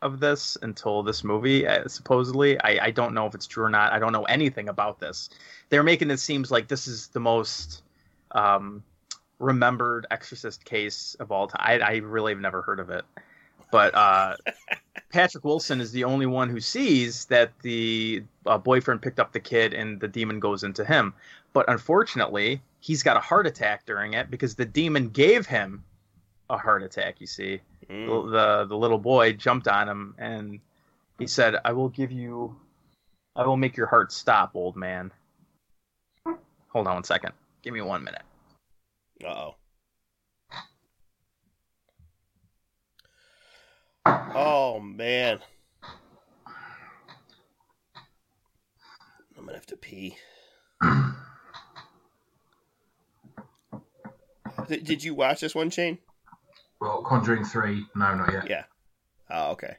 of this until this movie, uh, supposedly. I, I don't know if it's true or not. I don't know anything about this. They're making it seem like this is the most... Um, remembered Exorcist case of all time. I, I really have never heard of it. But uh, Patrick Wilson is the only one who sees that the uh, boyfriend picked up the kid and the demon goes into him. But unfortunately, he's got a heart attack during it because the demon gave him a heart attack, you see. Mm. The, the little boy jumped on him and he said, I will give you... I will make your heart stop, old man. Hold on one second. Give me one minute. Uh-oh. Oh, man. I'm going to have to pee. Did, did you watch this one, Shane? Well, Conjuring three. No, not yet. Yeah. Oh, okay.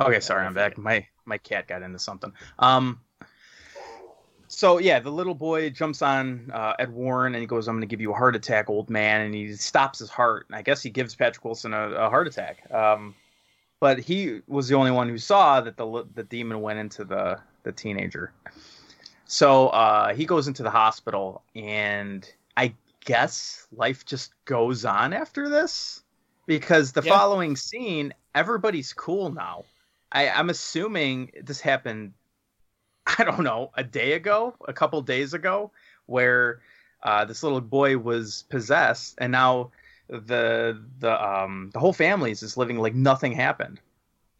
Okay, sorry, I'm back. My my cat got into something. Um... So, yeah, the little boy jumps on uh, Ed Warren and he goes, I'm going to give you a heart attack, old man. And he stops his heart. And I guess he gives Patrick Wilson a, a heart attack. Um, but he was the only one who saw that the the demon went into the, the teenager. So uh, he goes into the hospital. And I guess life just goes on after this. Because the yeah. following scene, everybody's cool now. I, I'm assuming this happened... I don't know, a day ago, a couple days ago, where uh, this little boy was possessed, and now the the um, the whole family is just living like nothing happened.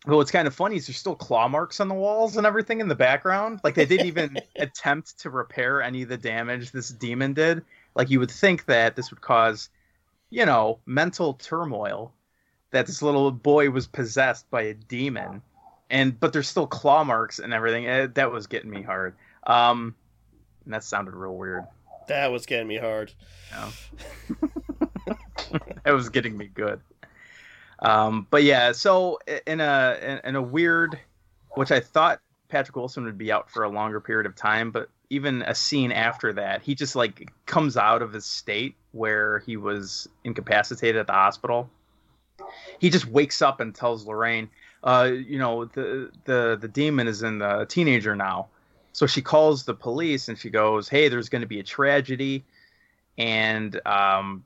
But what's kind of funny is there's still claw marks on the walls and everything in the background. Like, they didn't even attempt to repair any of the damage this demon did. Like, you would think that this would cause, you know, mental turmoil, that this little boy was possessed by a demon. And but there's still claw marks and everything. It, that was getting me hard. Um, and that sounded real weird. That was getting me hard. Yeah. That was getting me good. Um, but yeah, so in a in, in a weird, which I thought Patrick Wilson would be out for a longer period of time, but even a scene after that, he just like comes out of his state where he was incapacitated at the hospital. He just wakes up and tells Lorraine, uh, you know, the, the, the demon is in the teenager now. So she calls the police and she goes, hey, there's going to be a tragedy. And um,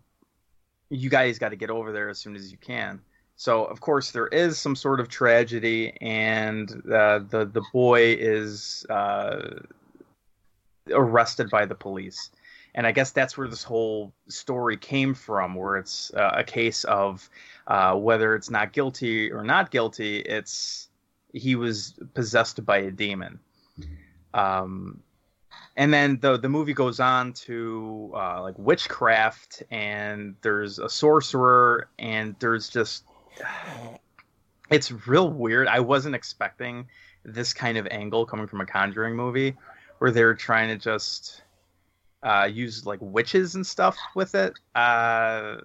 you guys got to get over there as soon as you can. So, of course, there is some sort of tragedy, and uh, the, the boy is uh, arrested by the police. And I guess that's where this whole story came from, where it's uh, a case of uh, whether it's not guilty or not guilty, it's he was possessed by a demon. Um, and then the, the movie goes on to uh, like witchcraft, and there's a sorcerer, and there's just... It's real weird. I wasn't expecting this kind of angle coming from a Conjuring movie where they're trying to just uh, use like witches and stuff with it. Uh,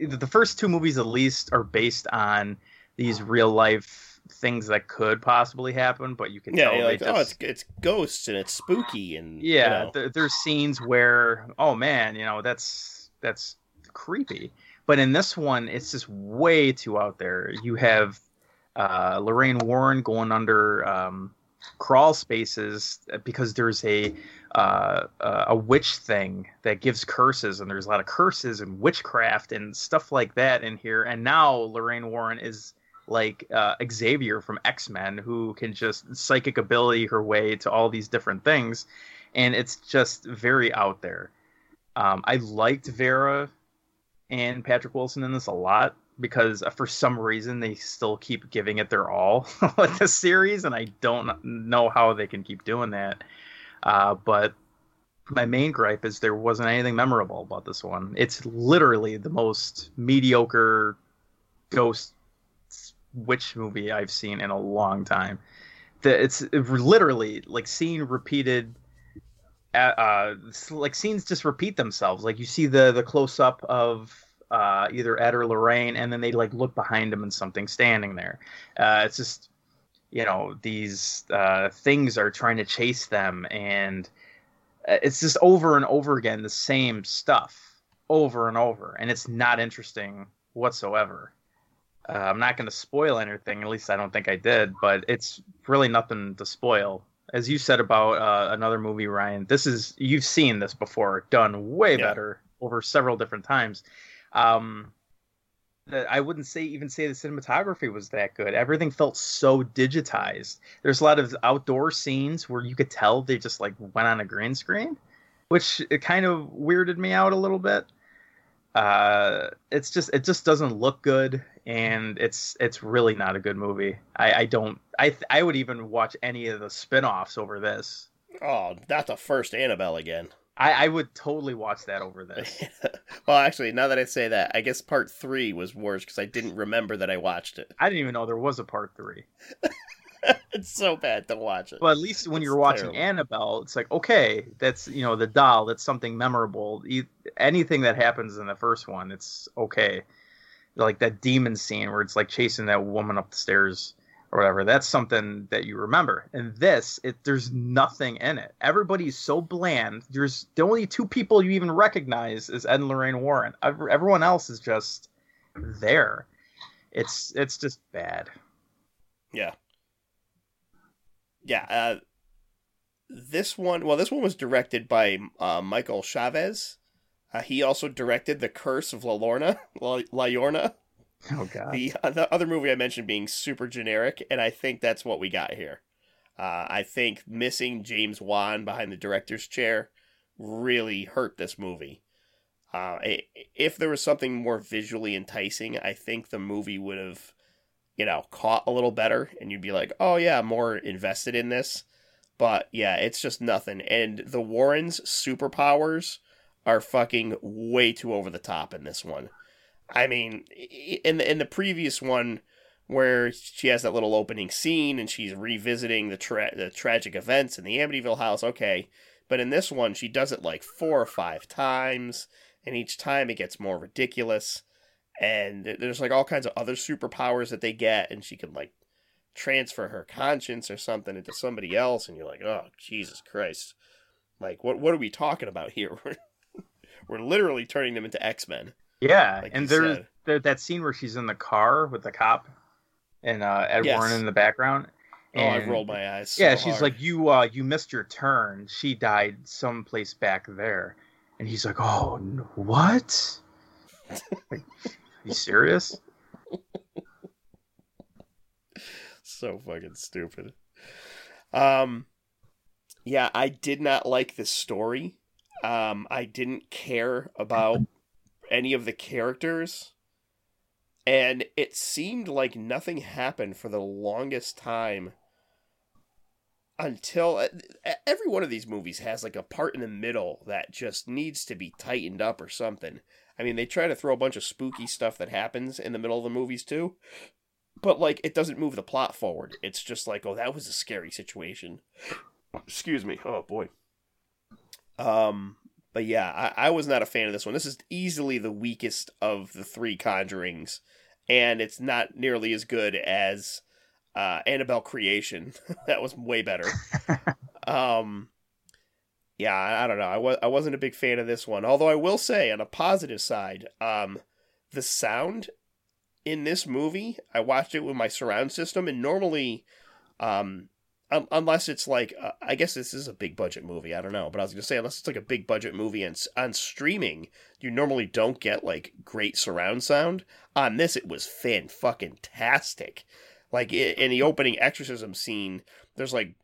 the first two movies at least are based on these real life things that could possibly happen, but you can yeah, tell. Yeah, like, just... oh, it's, it's ghosts and it's spooky. And yeah, you know. th- there's scenes where, oh man, you know, that's that's creepy. But in this one, it's just way too out there. You have uh, Lorraine Warren going under um, crawl spaces because there's a uh, a witch thing that gives curses, and there's a lot of curses and witchcraft and stuff like that in here. And now Lorraine Warren is like uh, Xavier from X-Men, who can just psychic ability her way to all these different things. And it's just very out there. Um, I liked Vera and Patrick Wilson in this a lot, because for some reason they still keep giving it their all with this series, and I don't know how they can keep doing that. Uh, but my main gripe is there wasn't anything memorable about this one. It's literally the most mediocre ghost witch movie I've seen in a long time. The, it's literally like seen repeated... Uh, like scenes just repeat themselves. Like you see the the close up of uh, either Ed or Lorraine, and then they like look behind them and something standing there. Uh, it's just, you know, these uh, things are trying to chase them, and it's just over and over again the same stuff over and over, and it's not interesting whatsoever. Uh, I'm not going to spoil anything. At least I don't think I did, but it's really nothing to spoil. As you said about uh, another movie, Ryan, this is, you've seen this before, done way yeah. better over several different times. Um, I wouldn't say even say the cinematography was that good. Everything felt so digitized. There's a lot of outdoor scenes where you could tell they just like went on a green screen, which it kind of weirded me out a little bit. Uh, it's just it just doesn't look good, and it's it's really not a good movie. I, I don't I th- I would even watch any of the spin-offs over this. Oh, not the first Annabelle again. I, I would totally watch that over this. Well, actually, now that I say that, I guess part three was worse because I didn't remember that I watched it. I didn't even know there was a part three. It's so bad to watch it. Well, at least when it's you're watching terrible. Annabelle, it's like, okay, that's, you know, the doll, that's something memorable. You, anything that happens in the first one, it's okay. Like that demon scene where it's like chasing that woman up the stairs or whatever, that's something that you remember. And this, it, there's nothing in it. Everybody's so bland. There's the only two people you even recognize is Ed and Lorraine Warren. Every, everyone else is just there. It's it's just bad. Yeah. Yeah, uh, this one, well, this one was directed by uh, Michael Chavez. Uh, he also directed The Curse of La Llorona. La, La Llorona. Oh, God. The, uh, the other movie I mentioned being super generic, and I think that's what we got here. Uh, I think missing James Wan behind the director's chair really hurt this movie. Uh, if there was something more visually enticing, I think the movie would have... you know, caught a little better, and you'd be like, oh yeah, more invested in this. But yeah, it's just nothing. And the Warrens' superpowers are fucking way too over the top in this one. I mean, in the, in the previous one where she has that little opening scene and she's revisiting the, tra- the tragic events in the Amityville house, okay. But in this one, she does it like four or five times, and each time it gets more ridiculous. And there's, like, all kinds of other superpowers that they get, and she can, like, transfer her conscience or something into somebody else, and you're like, oh, Jesus Christ. Like, what what are we talking about here? We're, we're literally turning them into X-Men. Yeah, like and there's there, that scene where she's in the car with the cop and uh, Ed yes. Warren in the background. And, oh, I rolled my eyes. So yeah, she's hard. like, you uh, you missed your turn. She died someplace back there. And he's like, oh, what? Like, are you serious? So fucking stupid. Um, yeah, I did not like this story. Um, I didn't care about any of the characters. And it seemed like nothing happened for the longest time. Until every one of these movies has like a part in the middle that just needs to be tightened up or something. I mean, they try to throw a bunch of spooky stuff that happens in the middle of the movies too, but like it doesn't move the plot forward. It's just like, oh, that was a scary situation. Excuse me. Oh boy. Um, but yeah, I, I was not a fan of this one. This is easily the weakest of the three Conjurings, and it's not nearly as good as Uh, Annabelle Creation. That was way better. um, yeah, I, I don't know. I, wa- I wasn't a big fan of this one. Although I will say, on a positive side, um, the sound in this movie, I watched it with my surround system, and normally, um, um, unless it's like, uh, I guess this is a big budget movie, I don't know, but I was going to say, unless it's like a big budget movie and on streaming, you normally don't get like great surround sound. On this, it was fan-fucking-tastic. Like, in the opening exorcism scene, there's, like,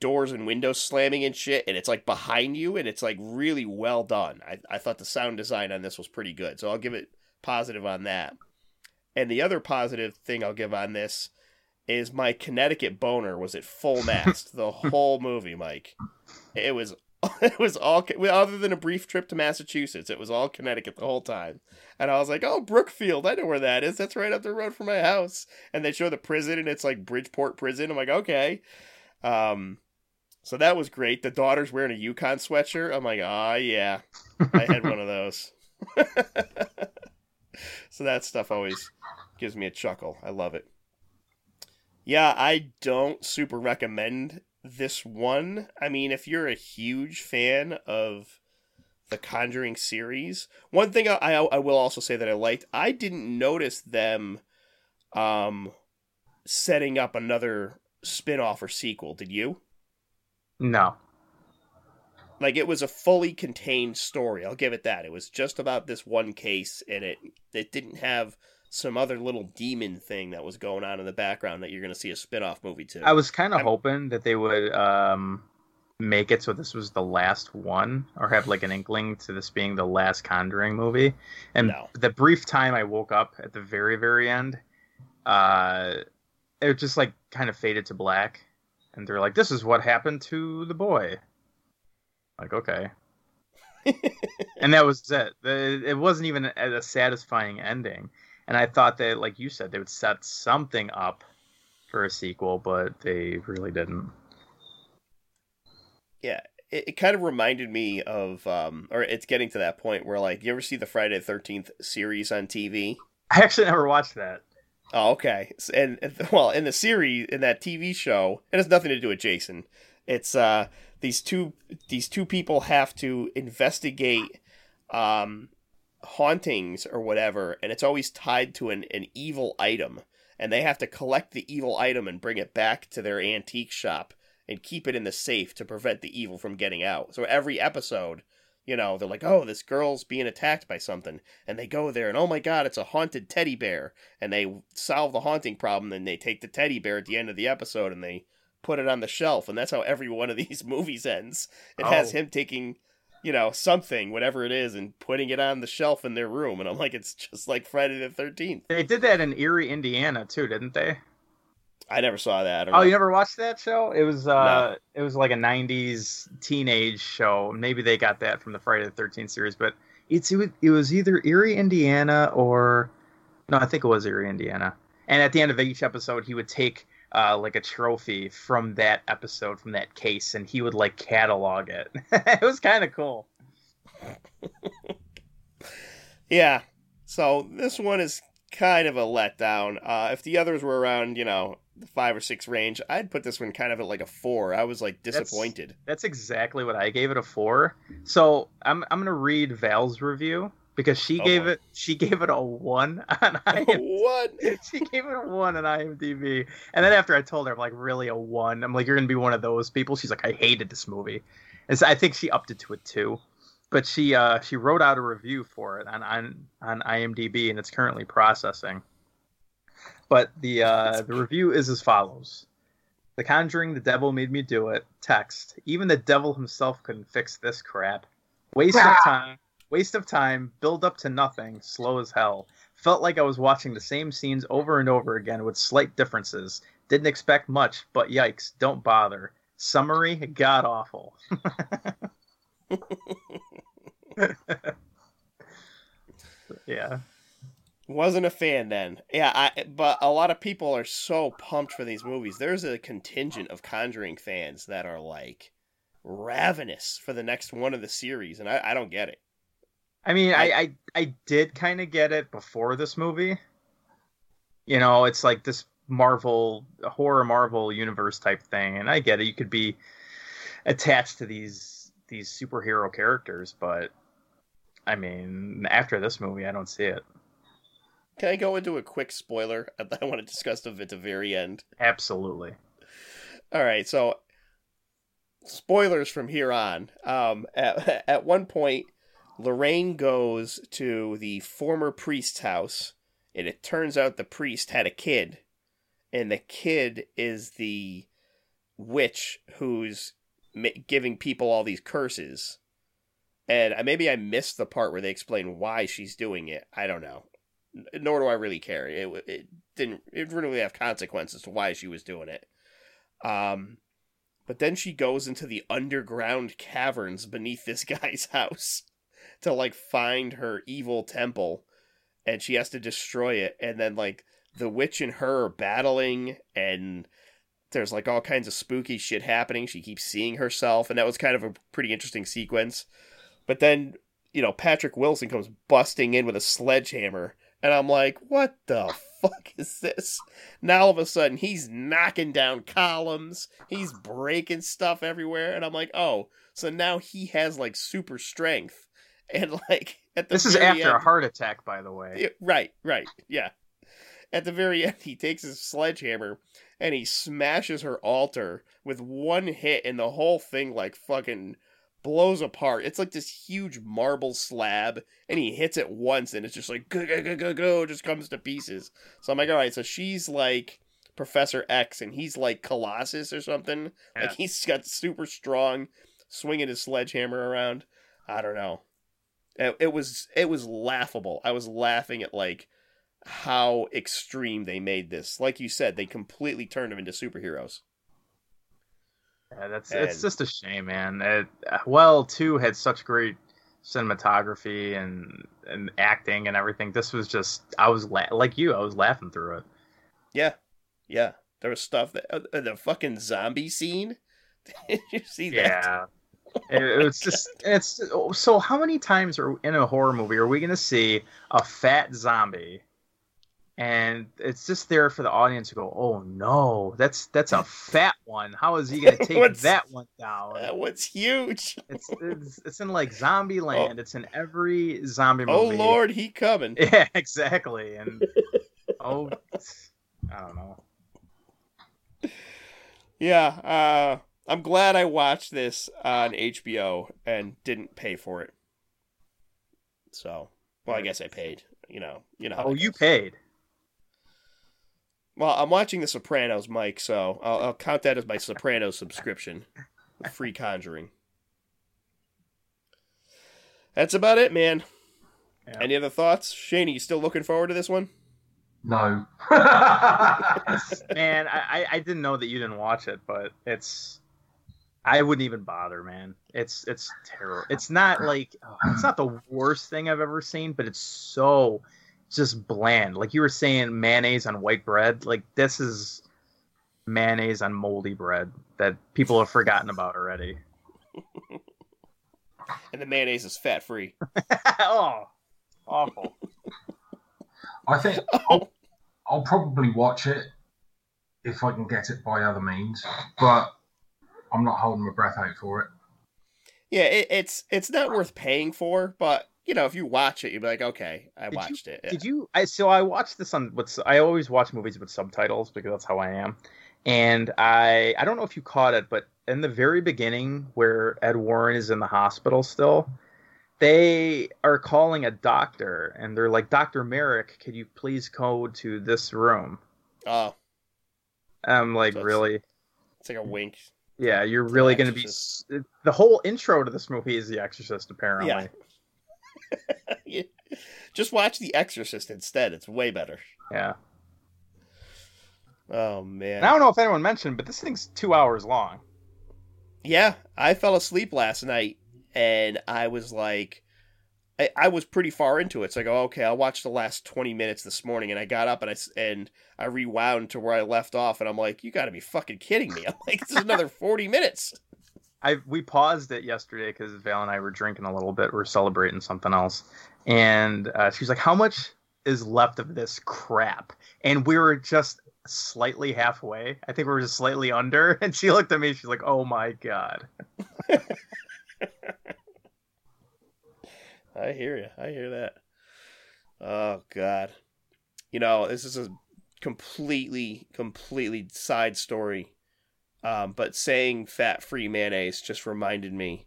doors and windows slamming and shit, and it's, like, behind you, and it's, like, really well done. I, I thought the sound design on this was pretty good, so I'll give it positive on that. And the other positive thing I'll give on this is my Connecticut boner was at full mast the whole movie, Mike. It was, it was all, other than a brief trip to Massachusetts, it was all Connecticut the whole time. And I was like, oh, Brookfield, I know where that is. That's right up the road from my house. And they show the prison, and it's like Bridgeport Prison. I'm like, okay. Um, so that was great. The daughter's wearing a UConn sweatshirt. I'm like, ah, oh, yeah. I had one of those. So that stuff always gives me a chuckle. I love it. Yeah, I don't super recommend this one. I mean, if you're a huge fan of the Conjuring series. One thing I, I I will also say that I liked, I didn't notice them um, setting up another spin-off or sequel. Did you? No. Like, it was a fully contained story. I'll give it that. It was just about this one case, and it, it didn't have some other little demon thing that was going on in the background that you're going to see a spin-off movie to. I was kind of hoping that they would Um... make it so this was the last one, or have like an inkling to this being the last Conjuring movie. And no. The brief time I woke up at the very, very end, uh, it just like kind of faded to black. And they're like, this is what happened to the boy. Like, okay. And that was it. It wasn't even a satisfying ending. And I thought that, like you said, they would set something up for a sequel, but they really didn't. Yeah, it, it kind of reminded me of, um, or it's getting to that point where, like, you ever see the Friday the thirteenth series on T V? I actually never watched that. Oh, okay. And, and well, in the series, in that T V show, it has nothing to do with Jason. It's uh, these two these two people have to investigate um, hauntings or whatever, and it's always tied to an, an evil item. And they have to collect the evil item and bring it back to their antique shop and keep it in the safe to prevent the evil from getting out. So every episode, you know, they're like, oh, this girl's being attacked by something. And they go there, and oh my god, it's a haunted teddy bear. And they solve the haunting problem, and they take the teddy bear at the end of the episode, and they put it on the shelf. And that's how every one of these movies ends. It oh. has him taking, you know, something, whatever it is, and putting it on the shelf in their room. And I'm like, it's just like Friday the thirteenth. They did that in Erie, Indiana, too, didn't they? I never saw that. Oh, know. You never watched that show? It was uh, no. It was like a nineties teenage show. Maybe they got that from the Friday the thirteenth series, but it's it was either Erie, Indiana, or no, I think it was Erie, Indiana. And at the end of each episode, he would take uh, like a trophy from that episode, from that case, and he would like catalog it. It was kind of cool. Yeah. So this one is kind of a letdown. Uh, if the others were around, you know, the five or six range. I'd put this one kind of at like a four. I was like disappointed. That's, that's exactly what I gave it, a four. So I'm I'm gonna read Val's review because she oh gave my. it she gave it a one on IMDb. What? She gave it a one on IMDb. And then after I told her, I'm like, really, a one? I'm like, you're gonna be one of those people. She's like, I hated this movie. And so I think she upped it to a two. But she uh, she wrote out a review for it on, on on IMDb, and it's currently processing. But the uh, the review is as follows. The Conjuring, the devil made me do it. Text. Even the devil himself couldn't fix this crap. Waste of time. Waste of time. Build up to nothing. Slow as hell. Felt like I was watching the same scenes over and over again with slight differences. Didn't expect much, but yikes. Don't bother. Summary, god awful. Yeah, wasn't a fan then. Yeah, I but a lot of people are so pumped for these movies. There's a contingent of Conjuring fans that are like ravenous for the next one of the series, and I, I don't get it. I mean, I I, I did kind of get it before this movie. You know, it's like this Marvel horror Marvel universe type thing, and I get it. You could be attached to these. these superhero characters, but I mean, after this movie, I don't see it. Can I go into a quick spoiler? I want to discuss it at the very end. Absolutely. All right, so spoilers from here on. Um, at, at one point, Lorraine goes to the former priest's house, and it turns out the priest had a kid, and the kid is the witch who's giving people all these curses. And maybe I missed the part where they explain why she's doing it. I don't know. Nor do I really care. It, it didn't it didn't really have consequences to why she was doing it. Um, but then she goes into the underground caverns beneath this guy's house to, like, find her evil temple. And she has to destroy it. And then, like, the witch and her are battling, and there's, like, all kinds of spooky shit happening. She keeps seeing herself, and that was kind of a pretty interesting sequence. But then, you know, Patrick Wilson comes busting in with a sledgehammer, and I'm like, what the fuck is this? Now, all of a sudden, he's knocking down columns. He's breaking stuff everywhere, and I'm like, oh, so now he has, like, super strength. And, like, at the This is after end, a heart attack, by the way. It, right, right, yeah. At the very end, he takes his sledgehammer, and he smashes her altar with one hit, and the whole thing, like, fucking blows apart. It's like this huge marble slab, and he hits it once, and it's just like, go, go, go, go, go, just comes to pieces. So I'm like, all right, so she's like Professor X, and he's like Colossus or something. Yeah. Like, he's got super strong, swinging his sledgehammer around. I don't know. It, it was it was laughable. I was laughing at, like, how extreme they made this. Like you said, they completely turned them into superheroes. Yeah, that's and... it's just a shame, man. It, well, two had such great cinematography and, and acting and everything. This was just, I was la- like you, I was laughing through it. Yeah, yeah. There was stuff that uh, the fucking zombie scene. Did you see that? Yeah. Oh it, it was God. just it's so. How many times are in a horror movie are we going to see a fat zombie? And it's just there for the audience to go, oh, no, that's that's a fat one. How is he going to take that one down? That one's huge. It's, it's it's in, like, zombie land. Oh. It's in every zombie movie. Oh, Lord, he coming. Yeah, exactly. And, oh, I don't know. Yeah, uh, I'm glad I watched this on H B O and didn't pay for it. So, well, I guess I paid. You know, you know. Oh, you paid. Well, I'm watching The Sopranos, Mike, so I'll, I'll count that as my Sopranos subscription. Free Conjuring. That's about it, man. Yeah. Any other thoughts? Shane, are you still looking forward to this one? No. Man, I, I didn't know that you didn't watch it, but it's... I wouldn't even bother, man. It's it's terrible. It's not like... Oh, it's not the worst thing I've ever seen, but it's so... just bland. Like you were saying, mayonnaise on white bread. Like, this is mayonnaise on moldy bread that people have forgotten about already. And the mayonnaise is fat free. Oh, awful. I think I'll, I'll probably watch it if I can get it by other means, but I'm not holding my breath out for it. Yeah, it, it's it's not worth paying for, but you know, if you watch it, you'd be like, okay, I did watched you, it. Yeah. Did you? I, so I watched this on. What's I always watch movies with subtitles because that's how I am. And I I don't know if you caught it, but in the very beginning, where Ed Warren is in the hospital still, they are calling a doctor, and they're like, "Doctor Merrick, could you please go to this room?" Oh, I'm like, so it's, really? It's like a wink. Yeah, you're it's really going to be... The whole intro to this movie is The Exorcist, apparently. Yeah. Yeah. Just watch The Exorcist instead. It's way better. Yeah. Oh, man. And I don't know if anyone mentioned, but this thing's two hours long. Yeah, I fell asleep last night, and I was like... I, I was pretty far into it, so I go, okay, I'll watch the last twenty minutes this morning, and I got up, and I, and I rewound to where I left off, and I'm like, you gotta be fucking kidding me. I'm like, this is another forty minutes. I We paused it yesterday, because Val and I were drinking a little bit, we were celebrating something else, and uh, she was like, how much is left of this crap? And we were just slightly halfway, I think we were just slightly under, and she looked at me, she's like, oh my god. I hear you. I hear that. Oh, God. You know, this is a completely, completely side story. Um, but saying fat-free mayonnaise just reminded me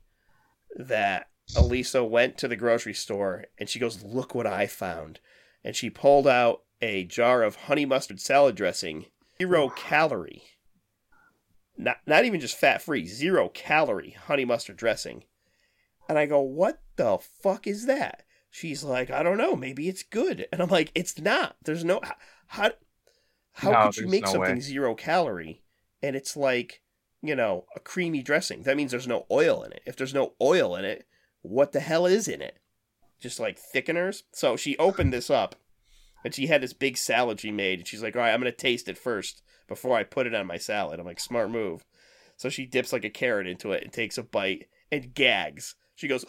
that Elisa went to the grocery store and she goes, look what I found. And she pulled out a jar of honey mustard salad dressing, zero calorie. Not, not even just fat-free, zero calorie honey mustard dressing. And I go, what the fuck is that? She's like, I don't know. Maybe it's good. And I'm like, it's not. There's no... How how no, could you make no something way. Zero calorie? And it's like, you know, a creamy dressing. That means there's no oil in it. If there's no oil in it, what the hell is in it? Just like thickeners? So she opened this up, and she had this big salad she made. And she's like, all right, I'm going to taste it first before I put it on my salad. I'm like, smart move. So she dips like a carrot into it and takes a bite and gags. She goes,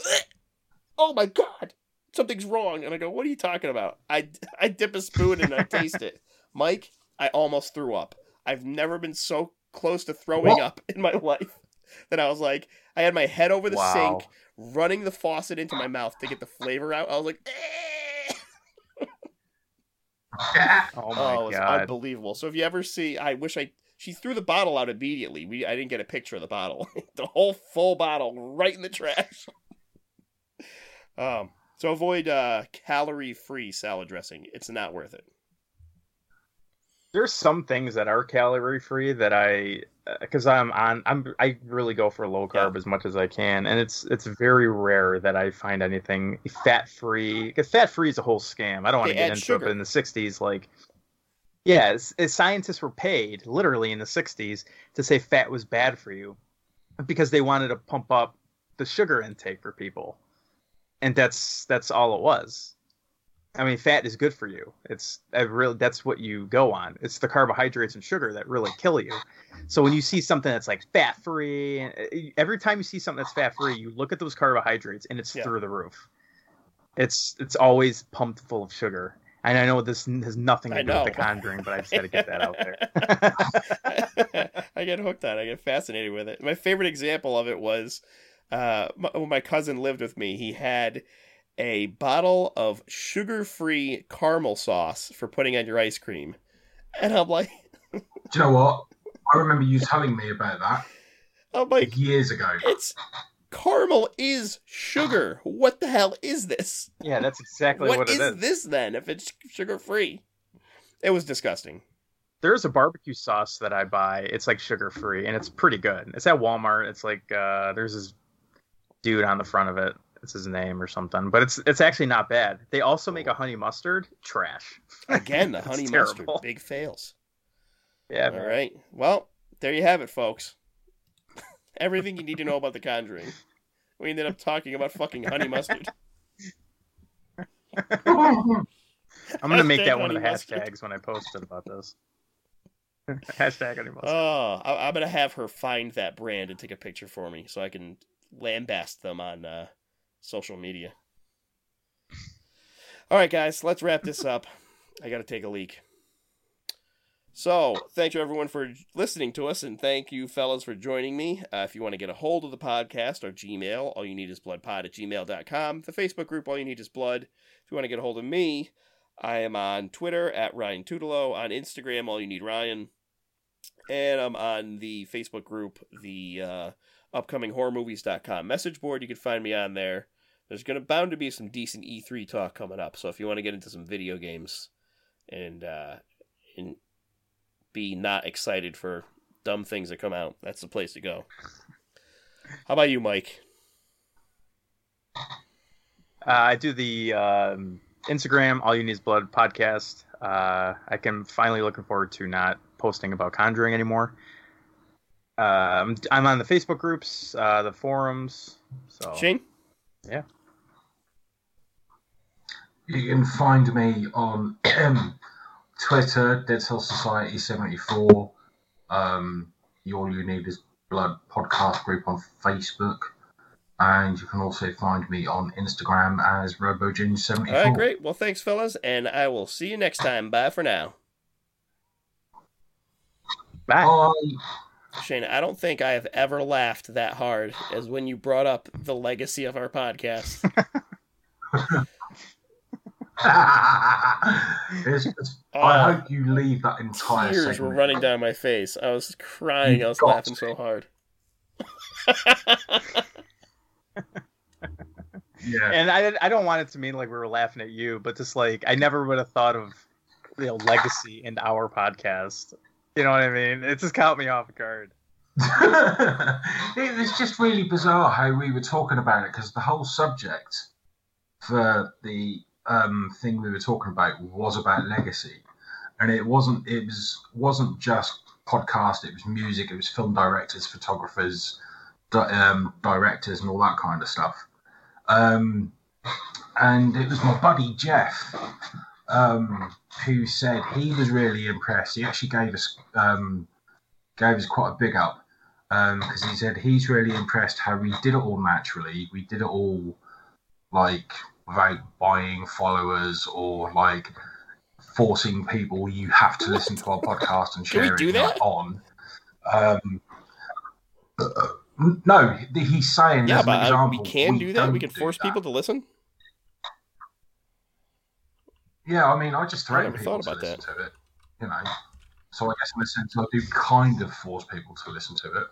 oh my God, something's wrong. And I go, what are you talking about? I, I dip a spoon and I taste it. Mike, I almost threw up. I've never been so close to throwing what? up in my life that I was like, I had my head over the wow. sink, running the faucet into my mouth to get the flavor out. I was like, eh. oh, my oh, it was God. Unbelievable. So if you ever see, I wish I... She threw the bottle out immediately. We I didn't get a picture of the bottle. The whole full bottle right in the trash. um, so avoid uh, calorie-free salad dressing. It's not worth it. There's some things that are calorie-free that I, because uh, I'm on, I'm I really go for low carb yeah. as much as I can, and it's it's very rare that I find anything fat-free. Because fat-free is a whole scam. I don't want to get into sugar. It, but in the sixties, like. Yeah, it's, it's scientists were paid, literally in the sixties, to say fat was bad for you because they wanted to pump up the sugar intake for people. And that's that's all it was. I mean, fat is good for you. It's I really that's what you go on. It's the carbohydrates and sugar that really kill you. So when you see something that's like fat-free, every time you see something that's fat-free, you look at those carbohydrates and it's yeah. through the roof. It's it's always pumped full of sugar. And I know this has nothing to do with The Conjuring, but I just had to get that out there. I get hooked on it. I get fascinated with it. My favorite example of it was uh, my, when my cousin lived with me. He had a bottle of sugar-free caramel sauce for putting on your ice cream. And I'm like... Do you know what? I remember you telling me about that. I'm like... Years ago. It's... Caramel is sugar. What the hell is this? Yeah, that's exactly what, what it is. What is this then if it's sugar-free? It was disgusting. There's a barbecue sauce that I buy. It's like sugar-free, and it's pretty good. It's at Walmart. It's like uh, there's this dude on the front of it. It's his name or something. But it's it's actually not bad. They also make a honey mustard. Trash. Again, the honey terrible. mustard. Big fails. Yeah. All man. right. Well, there you have it, folks. Everything you need to know about The Conjuring. We ended up talking about fucking honey mustard. I'm going to make that one of the hashtags mustard. When I post it about this. Hashtag honey mustard. Oh, I, I'm going to have her find that brand and take a picture for me so I can lambast them on uh, social media. All right, guys, let's wrap this up. I got to take a leak. So, thank you everyone for listening to us, and thank you fellas for joining me. Uh, if you want to get a hold of the podcast, our Gmail, all you need is bloodpod at gmail dot com. The Facebook group, all you need is blood. If you want to get a hold of me, I am on Twitter at Ryan Tutelo, on Instagram, all you need Ryan. And I'm on the Facebook group, the uh, upcoming horror movies dot com message board. You can find me on there. There's gonna bound to be some decent E three talk coming up, so if you want to get into some video games and uh, and be not excited for dumb things that come out, that's the place to go. How about you, Mike? Uh, I do the um, Instagram, All You Need Is Blood podcast. Uh, I am finally looking forward to not posting about Conjuring anymore. Uh, I'm, I'm on the Facebook groups, uh, the forums. So. Shane? Yeah. You can find me on Twitter, Dead Cell Society seventy-four, um, All You Need Is Blood podcast group on Facebook, and you can also find me on Instagram as Robo Jin seventy-four. All right, great. Well, thanks, fellas, and I will see you next time. Bye for now. Bye. Bye. Shane, I don't think I have ever laughed that hard as when you brought up the legacy of our podcast. it's, it's, uh, I hope you leave that entire tears segment. Were running down my face. I was crying. You I was laughing to. so hard. Yeah, and I I don't want it to mean like we were laughing at you, but just like I never would have thought of you know legacy in our podcast. You know what I mean? It just caught me off guard. It was just really bizarre how we were talking about it, because the whole subject for the um, thing we were talking about was about legacy, and it wasn't. It was wasn't just podcast. It was music. It was film directors, photographers, di- um, directors, and all that kind of stuff. Um, and it was my buddy Jeff. Um, who said he was really impressed. He actually gave us um, gave us quite a big up because um, he said he's really impressed how we did it all naturally. We did it all like without buying followers or like forcing people. You have to listen to our podcast and share it that? on. Um, uh, no, he's saying yeah, but uh, we can we do that. We can force people to listen. Yeah, I mean, I just threaten I people to listen that. to it, you know. So I guess in a sense, I do kind of force people to listen to it.